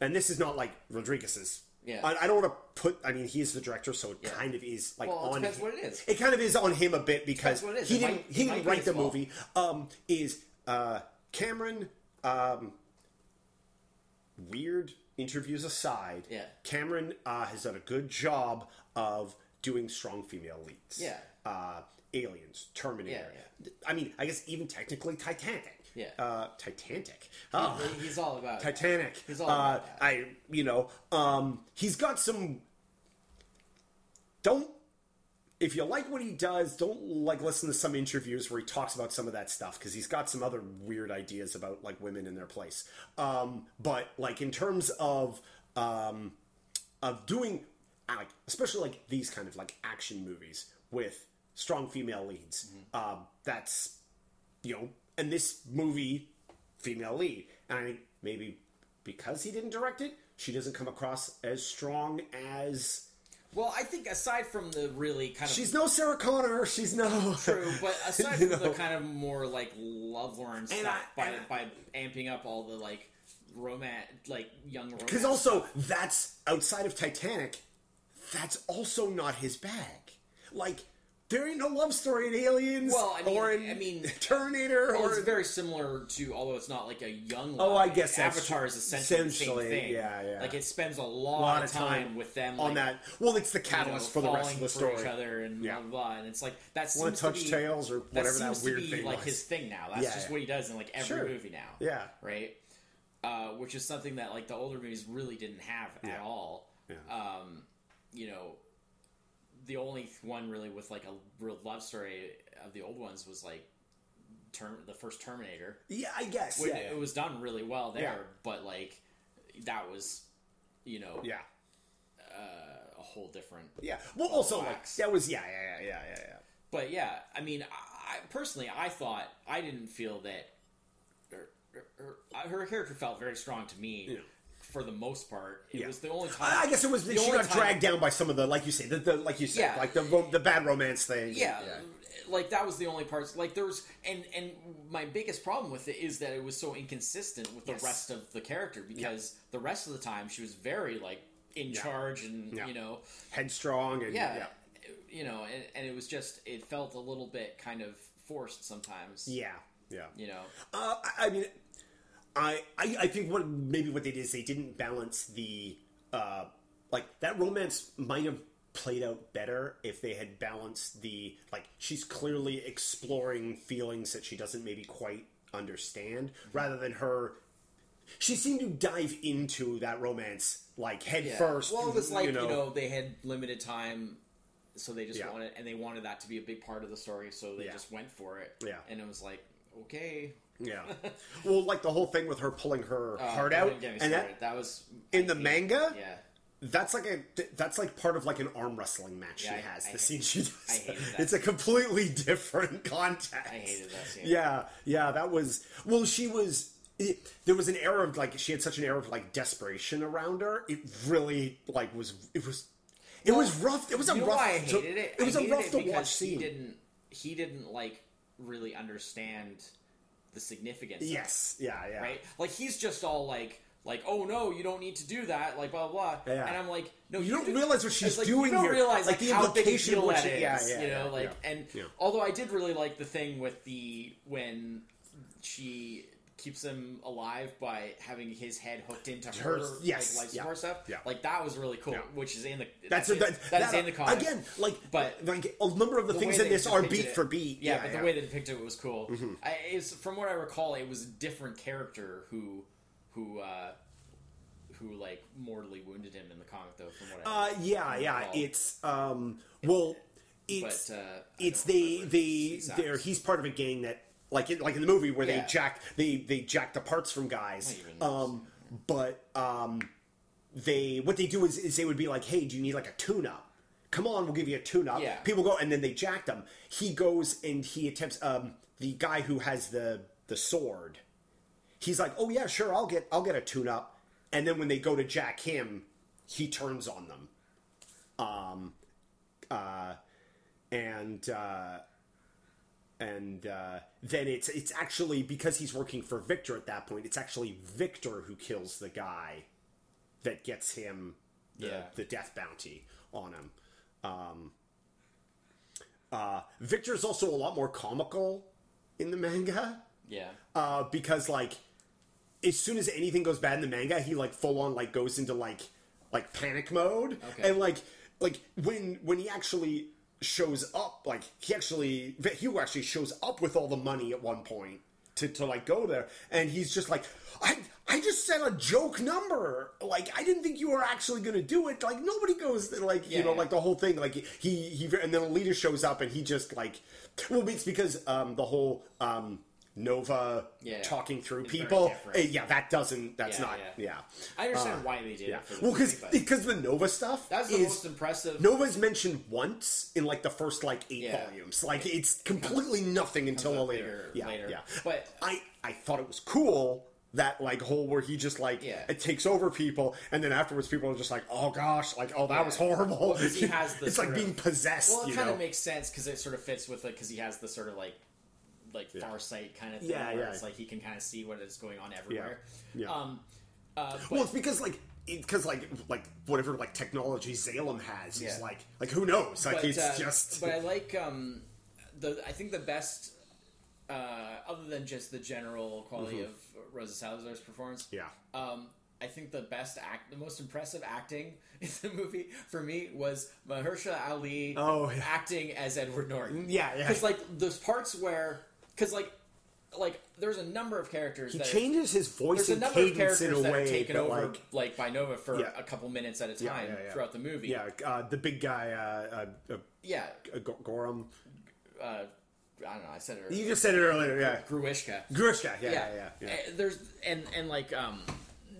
and this is not, like, Rodriguez's. Yeah. I, I don't want to put... I mean, he's the director, so it yeah. kind of is, like, well, on him. Well, depends what it is. It kind of is on him a bit because what it is. he it didn't, might, he didn't write the well. movie. Um, is uh, Cameron... Um, weird interviews aside, yeah. Cameron uh, has done a good job of doing strong female leads. Yeah. Uh, Aliens, Terminator. Yeah, yeah. I mean, I guess even technically Titanic. Yeah. Uh, Titanic. Oh. He, he's all about Titanic. It. He's all about uh, that. I, you know, um, he's got some... Don't... If you like what he does, don't like listen to some interviews where he talks about some of that stuff because he's got some other weird ideas about like women in their place. Um, but like in terms of um, of doing, like, especially like these kind of like action movies with strong female leads, mm-hmm. um, that's you know, and this movie female lead, and I think maybe because he didn't direct it, she doesn't come across as strong as. Well, I think aside from the really kind of... She's no Sarah Connor. She's no... True, but aside from know. the kind of more, like, love-lorn stuff I, by, by amping up all the, like, romance, like, young romance. Because also, stuff. that's, outside of Titanic, that's also not his bag. Like, there ain't no love story in Aliens well, I mean, or in I mean, Terminator. Well, or it's very similar to, although it's not like a young love. Oh, I guess Avatar is essentially, essentially the same thing. Yeah, yeah. Like it spends a lot, a lot of time, time with them. On like, that. Well, it's the catalyst you know, for the rest of the story. Falling for each other and yeah. blah, blah, blah. And it's like, that seems Want to touch to be, tails or whatever that, that weird thing was. That seems to be like was. his thing now. That's yeah, just yeah. what he does in like every sure. movie now. Yeah. Right? Uh, which is something that like the older movies really didn't have yeah. at all. Yeah. Um, you know, the only one really with like a real love story of the old ones was like term the first Terminator. Yeah, I guess. When, yeah, it yeah. was done really well there, yeah. but like that was, you know, yeah, uh, a whole different. Yeah. Well, also like that was yeah, yeah, yeah, yeah, yeah, yeah. But yeah, I mean, I, personally, I thought I didn't feel that her, her, her character felt very strong to me. Yeah. For the most part, it yeah. was the only time. I guess it was the she got dragged down by some of the, like you say, the, the like you said, yeah. like the the bad romance thing. Yeah. yeah, like that was the only parts. Like there was, and and my biggest problem with it is that it was so inconsistent with yes. the rest of the character because yeah. the rest of the time she was very like in yeah. charge and yeah. you know headstrong and yeah, yeah. you know, and, and it was just it felt a little bit kind of forced sometimes. Yeah, yeah, you know. Uh, I, I mean. I, I, I think what maybe what they did is they didn't balance the uh, like that romance might have played out better if they had balanced the like she's clearly exploring feelings that she doesn't maybe quite understand rather than her she seemed to dive into that romance like head yeah. first. Well, it was like you know, you know they had limited time. So they just yeah. wanted and they wanted that to be a big part of the story. So they yeah. just went for it. Yeah. And it was like, okay. Yeah. Well, like the whole thing with her pulling her uh, heart out. And that, that was... In I the hate, manga? Yeah. That's like a that's like part of like an arm wrestling match yeah, she I, has. I the scene it. she does. I hated that. It's a completely different context. I hated that scene. Yeah. Yeah, that was... Well, she was... It, there was an air of like... She had such an air of like desperation around her. It really like was... It was... It well, was rough. It was a rough... I hated it. It was a rough to watch scene. He didn't, he didn't like really understand... the significance. Yes. Of it, yeah. Yeah. Right. Like he's just all like, like, oh no, you don't need to do that. Like blah blah. blah. Yeah. And I'm like, no, you, you don't do, realize what she's like, doing. You don't here. realize like, like the how implication big a deal that is. Yeah, yeah, you know, yeah, like yeah. and yeah. although I did really like the thing with the when she keeps him alive by having his head hooked into her, her yes, like, life support yeah. stuff. Yeah. Like that was really cool. Yeah. Which is in the that's, that's, a, that's that, that is in the comic again. Like but like a number of the, the things in this are beat it, for beat. Yeah, yeah but yeah. the way they depicted it was cool. Mm-hmm. I, it's, from what I recall, it was a different character who who uh, who like mortally wounded him in the comic though. From what I uh, yeah yeah recall. it's um well it's but, uh, it's they they they're he's part of a gang that. Like in, like in the movie where yeah. they jack they, they jack the parts from guys, um, but um, they what they do is, is they would be like, hey, do you need like a tune up? Come on, we'll give you a tune up. Yeah. People go and then they jack them. He goes and he attempts um, the guy who has the the sword, he's like, oh yeah, sure, I'll get I'll get a tune-up. And then when they go to jack him, he turns on them. Um, uh, and uh, and uh, then it's it's actually, because he's working for Victor at that point, it's actually Victor who kills the guy that gets him the, yeah. the death bounty on him. Um, uh, Victor's also a lot more comical in the manga. Yeah. Uh, because, like, as soon as anything goes bad in the manga, he, like, full on, like, goes into, like, like panic mode. Okay. And, like, like when when he actually shows up, like, he actually, Hugo actually shows up with all the money at one point to, to like, go there. And he's just like, I I just said a joke number. Like, I didn't think you were actually going to do it. Like, nobody goes, like, yeah, you know, yeah. like, the whole thing. Like, he, he, and then Alita shows up and he just, like, well, it's because um, the whole... Um, Nova yeah, talking through people. Uh, yeah, that doesn't... That's yeah, not... Yeah. yeah. I understand uh, why they did yeah. it. For the well, because the Nova stuff That's the is, most impressive... Nova's mentioned once in, like, the first, like, eight yeah. volumes. Like, yeah. it's completely comes, nothing until later. Later. Yeah, later. yeah. But... I, I thought it was cool, that, like, whole where he just, like... Yeah. It takes over people, and then afterwards people are just like, oh, gosh, like, oh, that yeah. was horrible. Well, he has the it's like of, being possessed, Well, it kind know? of makes sense, because it sort of fits with, like, because he has the sort of, like... like yeah. Farsight kind of thing yeah, where yeah. it's like he can kind of see what is going on everywhere. Yeah. yeah. Um, uh, but... Well, it's because like because like like whatever like technology Zalem has yeah. is like like who knows? Like but, it's uh, just. But I like um the I think the best uh, other than just the general quality mm-hmm. of Rosa Salazar's performance. Yeah. Um, I think the best act, the most impressive acting in the movie for me was Mahershala Ali oh, yeah. acting as Edward Norton. Yeah, yeah. Because like those parts where. Because, like, like there's a number of characters he that... He changes are, his voice and cadence in a way. There's a number of characters that way, are taken over, like, like, by Nova for yeah. a couple minutes at a time yeah, yeah, yeah. throughout the movie. Yeah, uh, the big guy, uh... uh, uh yeah. Uh, Gorum. Uh, I don't know, I said it earlier. You just said it earlier, yeah. Grewishka. Grewishka, yeah, yeah, yeah. yeah, yeah. And there's... And, and, like, um...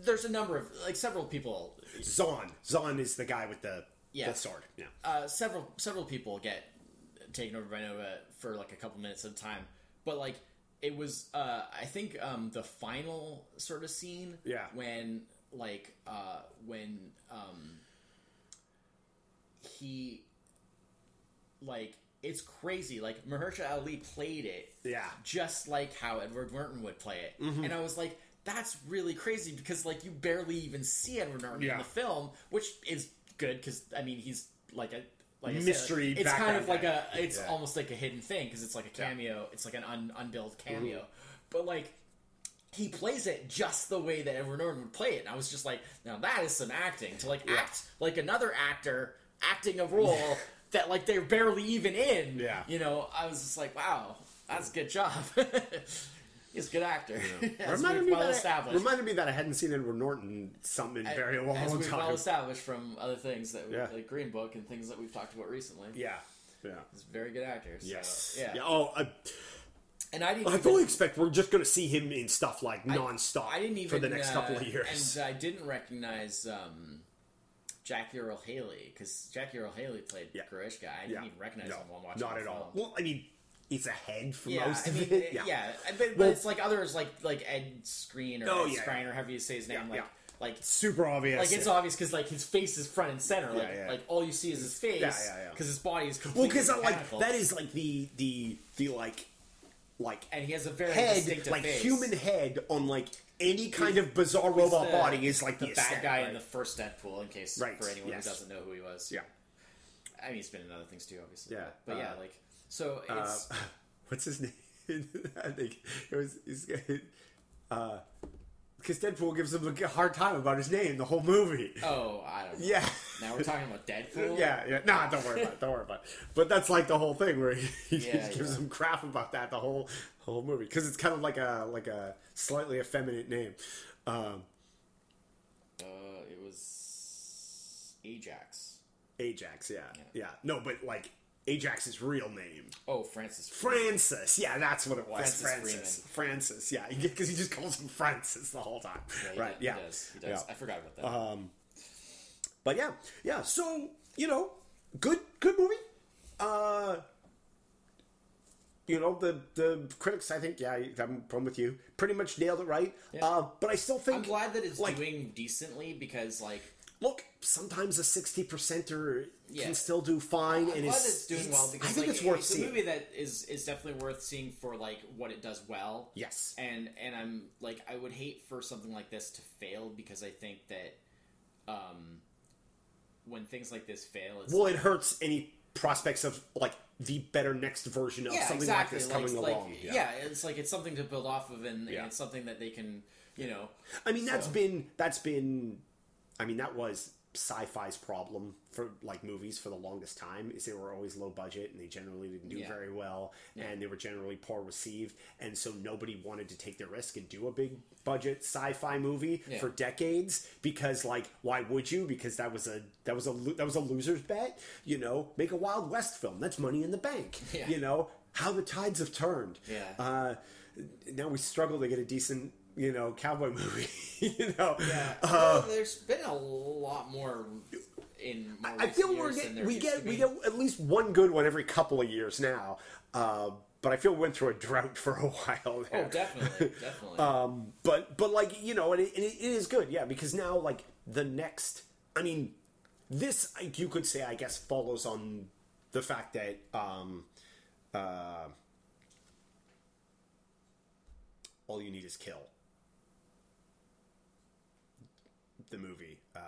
There's a number of... Like, several people... Zahn. Zahn is the guy with the, yeah. the sword. Yeah. Uh, several, several people get taken over by Nova for, like, a couple minutes at a time. But, like, it was, uh, I think, um, the final sort of scene yeah. when, like, uh, when, um, he, like, it's crazy. Like, Mahershala Ali played it yeah. just like how Edward Norton would play it. Mm-hmm. And I was like, that's really crazy because, like, you barely even see Edward Norton yeah. in the film, which is good because, I mean, he's, like, a... Like mystery said, it's kind of like a it's yeah. almost like a hidden thing because it's like a cameo yeah. it's like an un, unbilled cameo mm-hmm. but like he plays it just the way that Edward Norton would play it, and I was just like, now that is some acting to like yeah. act like another actor acting a role yeah. that like they're barely even in yeah you know I was just like, wow, that's a good job. He's a good actor. Yeah. Reminded me well that established. I, reminded me that I hadn't seen Edward Norton something in a very long, long time. Well established from other things that we, yeah. like Green Book and things that we've talked about recently. Yeah, yeah. He's a very good actor. So, yes. Yeah. yeah. Oh, I, and I didn't. I even, fully expect we're just going to see him in stuff like I, nonstop. I didn't even, for the next uh, couple of years. And I didn't recognize um, Jackie Earl Haley because Jackie Earl Haley played yeah. Grewishka. I didn't yeah. even recognize no, him while watching. Not at film. all. Well, I mean. It's a head for yeah, most I mean, of it. Yeah, yeah. But, well, but it's like others, like like Ed Skrein or oh, Ed yeah, Skrein or however you say his name. Yeah, like, yeah. like super obvious. Like it's yeah. obvious because like his face is front and center. Like yeah, yeah. like all you see is his face. Because yeah, yeah, yeah. his body is completely. Well, because like that is like the the the like like and he has a very head, distinctive like face. Human head on like any kind he's, of bizarre robot the, body is like the, the bad aesthetic, guy right? in the first Deadpool. In case right. for anyone yes. who doesn't know who he was. Yeah, I mean he's been in other things too, obviously. Yeah, but, but uh, yeah, like. So it's uh, what's his name? I think it was because uh, Deadpool gives him a hard time about his name the whole movie. Oh, I don't know. Yeah. Now we're talking about Deadpool. Yeah, yeah. Nah, don't worry about it. Don't worry about it. But that's like the whole thing where he, he yeah, gives yeah. him crap about that the whole whole movie because it's kind of like a like a slightly effeminate name. Um, uh, it was Ajax. Ajax, yeah, yeah. yeah. No, but like. Ajax's real name. Oh, Francis. Francis. Yeah, that's what it was. Francis. Francis, Francis yeah. Because he just calls him Francis the whole time. Yeah, right, does, yeah. He does. He does. Yeah. I forgot about that. Um, but yeah. Yeah, so, you know, good good movie. Uh, you know, the, the critics, I think, yeah, I have a problem with you, pretty much nailed it right. Yeah. Uh, but I still think... I'm glad that it's like, doing decently because, like... Look, sometimes a sixty percenter yeah. can still do fine. I'm and glad it's, it's doing it's, well because I think like, it's, worth it's a movie that is, is definitely worth seeing for, like, what it does well. Yes. And, and I'm, like, I would hate for something like this to fail because I think that... Um, when things like this fail, it's well, like, it hurts any prospects of like the better next version of yeah, something exactly. like this like, coming like, along. Yeah. yeah, it's like it's something to build off of, and, yeah. and it's something that they can, you know. I mean, so. that's been that's been. I mean, that was sci-fi's problem for like movies for the longest time is they were always low budget and they generally didn't do yeah. very well, yeah. and they were generally poor received, and so nobody wanted to take the risk and do a big budget sci-fi movie yeah. for decades because like why would you, because that was a that was a that was a loser's bet, you know, make a Wild West film, that's money in the bank, yeah. you know, how the tides have turned, yeah uh now we struggle to get a decent, you know, cowboy movie. you know yeah uh, well, there's been a lot more in more I feel we're get, we get we get at least one good one every couple of years now, uh but I feel we went through a drought for a while there. Oh, definitely, definitely. um, but, but like, you know, and it, it is good, yeah, because now, like, the next... I mean, this, you could say, I guess, follows on the fact that... Um, uh, All You Need Is Kill. The movie. Uh,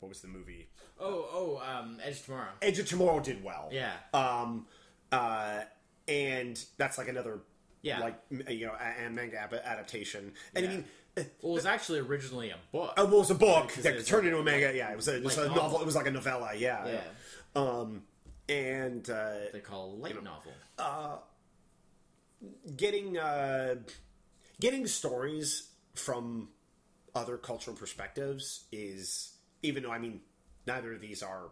what was the movie? Oh, oh, um, Edge of Tomorrow. Edge of Tomorrow did well. Yeah. Um, uh... And that's like another, yeah. like, you know, a, a manga adaptation. And yeah. I mean, well, it was actually originally a book. Oh, well, it was a book yeah, that turned into a manga. Yeah, it was a, it was a novel. novel. It was like a novella. Yeah. yeah. yeah. Um, and uh, they call it a light you know, novel. Uh, getting uh, getting stories from other cultural perspectives is, even though I mean, neither of these are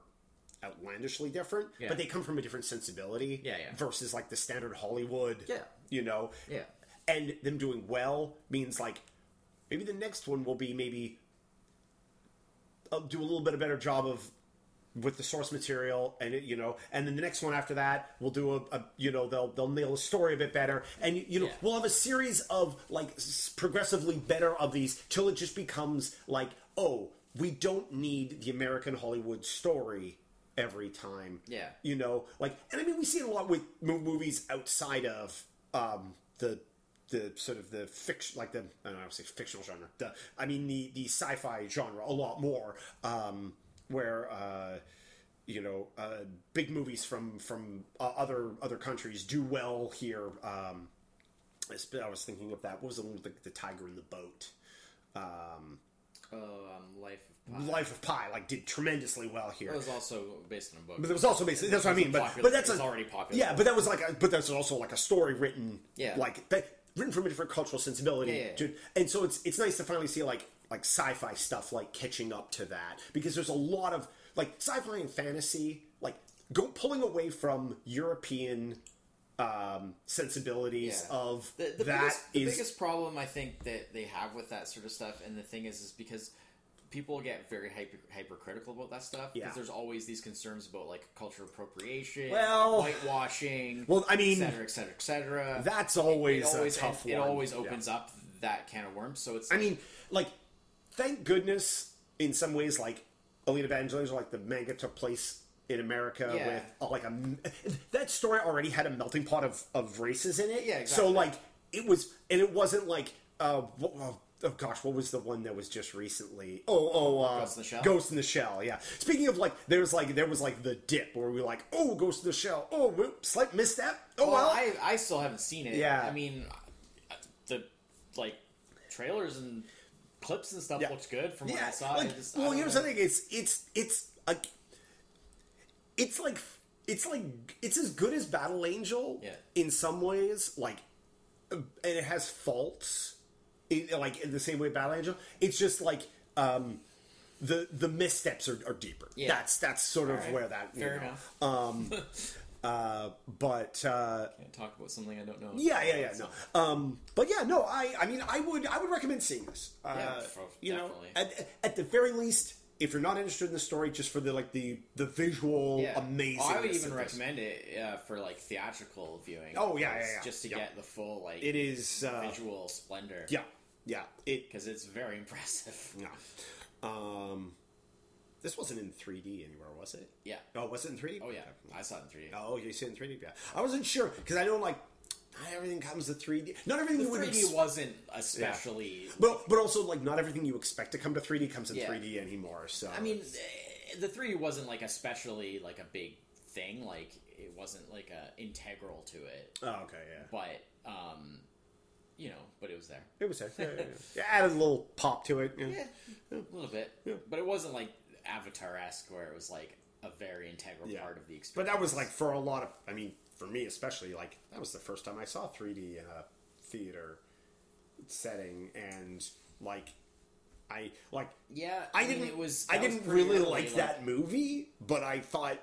outlandishly different, yeah. but they come from a different sensibility yeah, yeah. versus like the standard Hollywood, yeah. you know, yeah. and them doing well means like maybe the next one will be maybe I'll do a little bit of better job of with the source material, and it, you know, and then the next one after that we'll do a, a you know they'll they'll nail a story a bit better, and you know yeah. we'll have a series of like progressively better of these till it just becomes like, oh, we don't need the American Hollywood story every time. Yeah. You know, like, and I mean, we see it a lot with movies outside of, um, the, the sort of the fiction, like the, I don't know, I would say fictional genre. The, I mean, the, the sci-fi genre a lot more, um, where, uh, you know, uh, big movies from, from uh, other, other countries do well here. Um, I was thinking of that. What was the one with the, the tiger in the boat? Um, Oh, um, Life of Pi. Life of Pi, like, did tremendously well here. It was also based on a book. But it was also based, yeah, that's what I mean, popular, but, but that's a, already popular. Yeah, but that was like, a, but that's also like a story written, yeah. like, that, written from a different cultural sensibility. Yeah, yeah, yeah. And so it's it's nice to finally see, like, like sci-fi stuff, like, catching up to that. Because there's a lot of, like, sci-fi and fantasy, like, go pulling away from European um, sensibilities yeah. of the, the that biggest, the is... The biggest problem, I think, that they have with that sort of stuff, and the thing is, is because people get very hyper, hypercritical about that stuff, because yeah. there's always these concerns about, like, cultural appropriation, well, whitewashing, well, I mean, et cetera, et cetera, et cetera. That's always, it, it always a tough it, one. It always opens yeah. up that can of worms, so it's... I like, mean, like, thank goodness, in some ways, like, Alita Battle Angel, like, the manga took place in America yeah. with uh, like a that story already had a melting pot of, of races in it. Yeah, exactly. So like it was, and it wasn't like uh oh, oh gosh, what was the one that was just recently? Oh oh, uh, Ghost in the Shell. Ghost in the Shell. Yeah. Speaking of like, there was like there was like the dip where we were like, oh, Ghost in the Shell. Oh, whoops, slight misstep. Oh well, well, I I still haven't seen it. Yeah. I mean, the like trailers and clips and stuff yeah. looked good from yeah. what I saw. Like, I just, well, I here's know. the thing. It's it's it's a It's like, it's like, it's as good as Battle Angel yeah. in some ways, like, and it has faults, in, like, in the same way Battle Angel. It's just like, um, the, the missteps are, are deeper. Yeah. That's, that's sort All of right. where that, Fair you know, enough. um, uh, but, uh. Can't talk about something I don't know. Yeah, yeah, yeah, no. So. Um, but yeah, no, I, I mean, I would, I would recommend seeing this. Uh, yeah, you definitely. know, at, at the very least, if you're not interested in the story, just for the like the the visual yeah. amazing. I would even recommend it uh, for like theatrical viewing. Oh yeah, yeah, yeah. Just to yep. get the full like it is uh, visual splendor. Yeah, yeah. It because it's very impressive. Yeah. Um, this wasn't in three D anywhere, was it? Yeah. Oh, was it in three D? Oh yeah, I saw it in three D. Oh, you see it in three D? Yeah. I wasn't sure because I don't like. Not everything comes to three D. Not everything the you would expect. three D wasn't especially... Yeah. But but also, like, not everything you expect to come to three D comes in yeah. three D anymore, so... I mean, the three D wasn't, like, especially, like, a big thing. Like, it wasn't, like, a integral to it. Oh, okay, yeah. But, um, you know, but it was there. It was there. Yeah, yeah, yeah. It added a little pop to it. Yeah, yeah, yeah. a little bit. Yeah. But it wasn't, like, Avatar-esque, where it was, like, a very integral yeah. part of the experience. But that was, like, for a lot of... I mean... For me, especially, like, that was the first time I saw three D in a theater setting, and, like, I, like... Yeah, I, I mean, didn't, it was... I didn't was really early, like, like that movie, but I thought,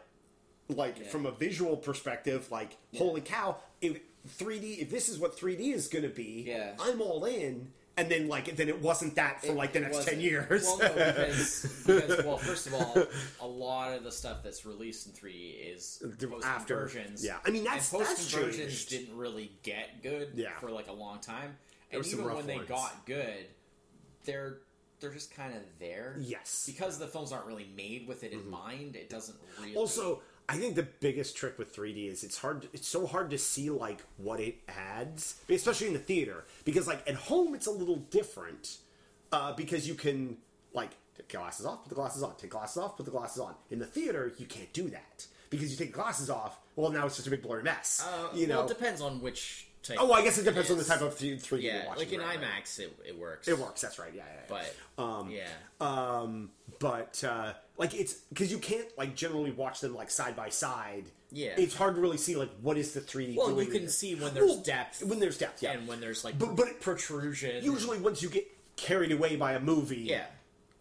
like, yeah. from a visual perspective, like, yeah. holy cow, if three D, if this is what three D is gonna be, yeah. I'm all in, and then, like, then it wasn't that for, it, like, the next wasn't. ten years. Well, no, because, because, well, first of all, a lot of the stuff that's released in three D is post-conversions. Yeah, I mean, that's and post-conversions that's didn't really get good yeah. for, like, a long time. And even when ones. they got good, they're they're just kind of there. Yes. Because the films aren't really made with it in mm-hmm. mind, it doesn't really... Also, I think the biggest trick with three D is it's hard. It's so hard to see like what it adds, especially in the theater, because like at home it's a little different uh, because you can like take glasses off, put the glasses on, take glasses off, put the glasses on. In the theater, you can't do that because you take glasses off. Well, now it's just a big blurry mess. Uh, you know, well, it depends on which. Type oh, I guess it depends is. on the type of three D yeah, you're watching. Like in right, IMAX, right? It, it works. It works. That's right. Yeah, yeah. yeah. But um, yeah, um, but. Uh, Like, it's... Because you can't, like, generally watch them, like, side by side. Yeah. It's hard to really see, like, what is the three D well, doing. Well, you can see when there's well, depth. When there's depth, yeah. And when there's, like, but, but protrusion. Usually once you get carried away by a movie... Yeah.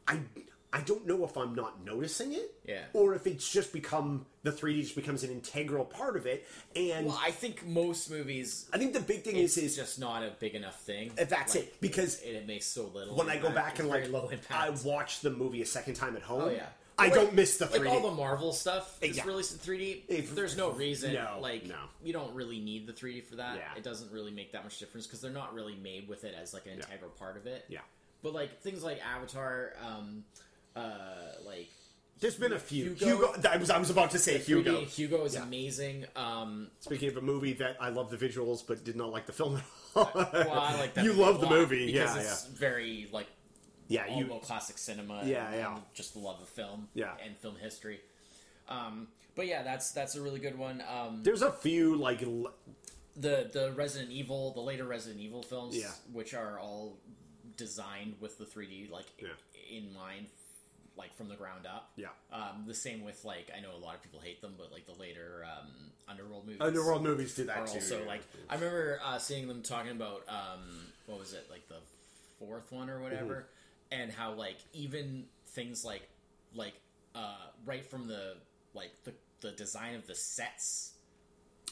I, I don't know if I'm not noticing it. Yeah. Or if it's just become... The three D just becomes an integral part of it, and... Well, I think most movies... I think the big thing is... It's just not a big enough thing. That's like, it, because... It, it makes so little When impact, I go back and, like, low I watch the movie a second time at home... Oh, yeah. I like, don't miss the three D. Like, all the Marvel stuff is yeah. released in three D. If, There's no reason. No, like, no. You don't really need the three D for that. Yeah. It doesn't really make that much difference, because they're not really made with it as, like, an yeah. integral part of it. Yeah. But, like, things like Avatar, um, uh, like... There's been a few. Hugo, Hugo I, was, I was about to say Hugo. Hugo is yeah. amazing. Um, Speaking of a movie that I love the visuals, but did not like the film at all. Well, I like that You love the movie. Because yeah, it's yeah. very, like... Yeah, all you classic cinema. Yeah, and, yeah. And just the love of film. Yeah. And film history. Um, but yeah, that's that's a really good one. Um, There's a few like l- the the Resident Evil, the later Resident Evil films, yeah. which are all designed with the three D like yeah. in mind, like from the ground up. Yeah. Um, the same with like I know a lot of people hate them, but like the later um, Underworld movies. Underworld movies did that are too. Also, yeah. like I remember uh, seeing them talking about um, what was it like the fourth one or whatever. Mm-hmm. And how, like, even things like, like, uh, right from the, like, the, the design of the sets.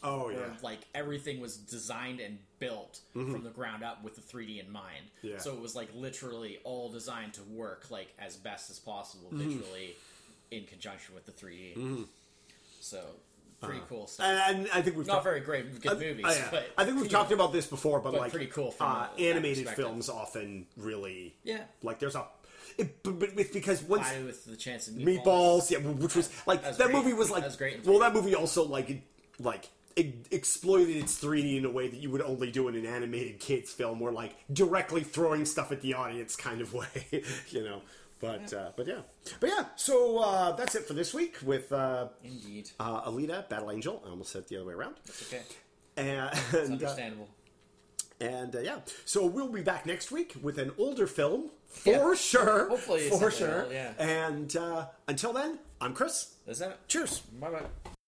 Oh, yeah. Where, like, everything was designed and built mm-hmm. from the ground up with the three D in mind. Yeah. So it was, like, literally all designed to work, like, as best as possible mm-hmm. visually in conjunction with the three D. Mm-hmm. So... Pretty uh-huh. cool stuff. And, and I think we've not talk- very great good I, movies. I, yeah. but I think we've talked about this before, but, but like pretty cool from uh, animated films often really yeah. Like there's a, it, but, but it's because once Fly with the chance of meatballs, meatballs yeah, which was like that, was that movie was like that was great well that movie also like like it exploited its three D in a way that you would only do in an animated kids film, or like directly throwing stuff at the audience kind of way, you know. But yeah. Uh, but yeah, but yeah. So uh, that's it for this week with uh, indeed uh, Alita, Battle Angel. I almost said it the other way around. That's okay. And, it's understandable. Uh, and uh, yeah, so we'll be back next week with an older film for yeah. sure. Hopefully, for sure. Old, yeah. And uh, until then, I'm Chris. That's it. Cheers. Bye bye.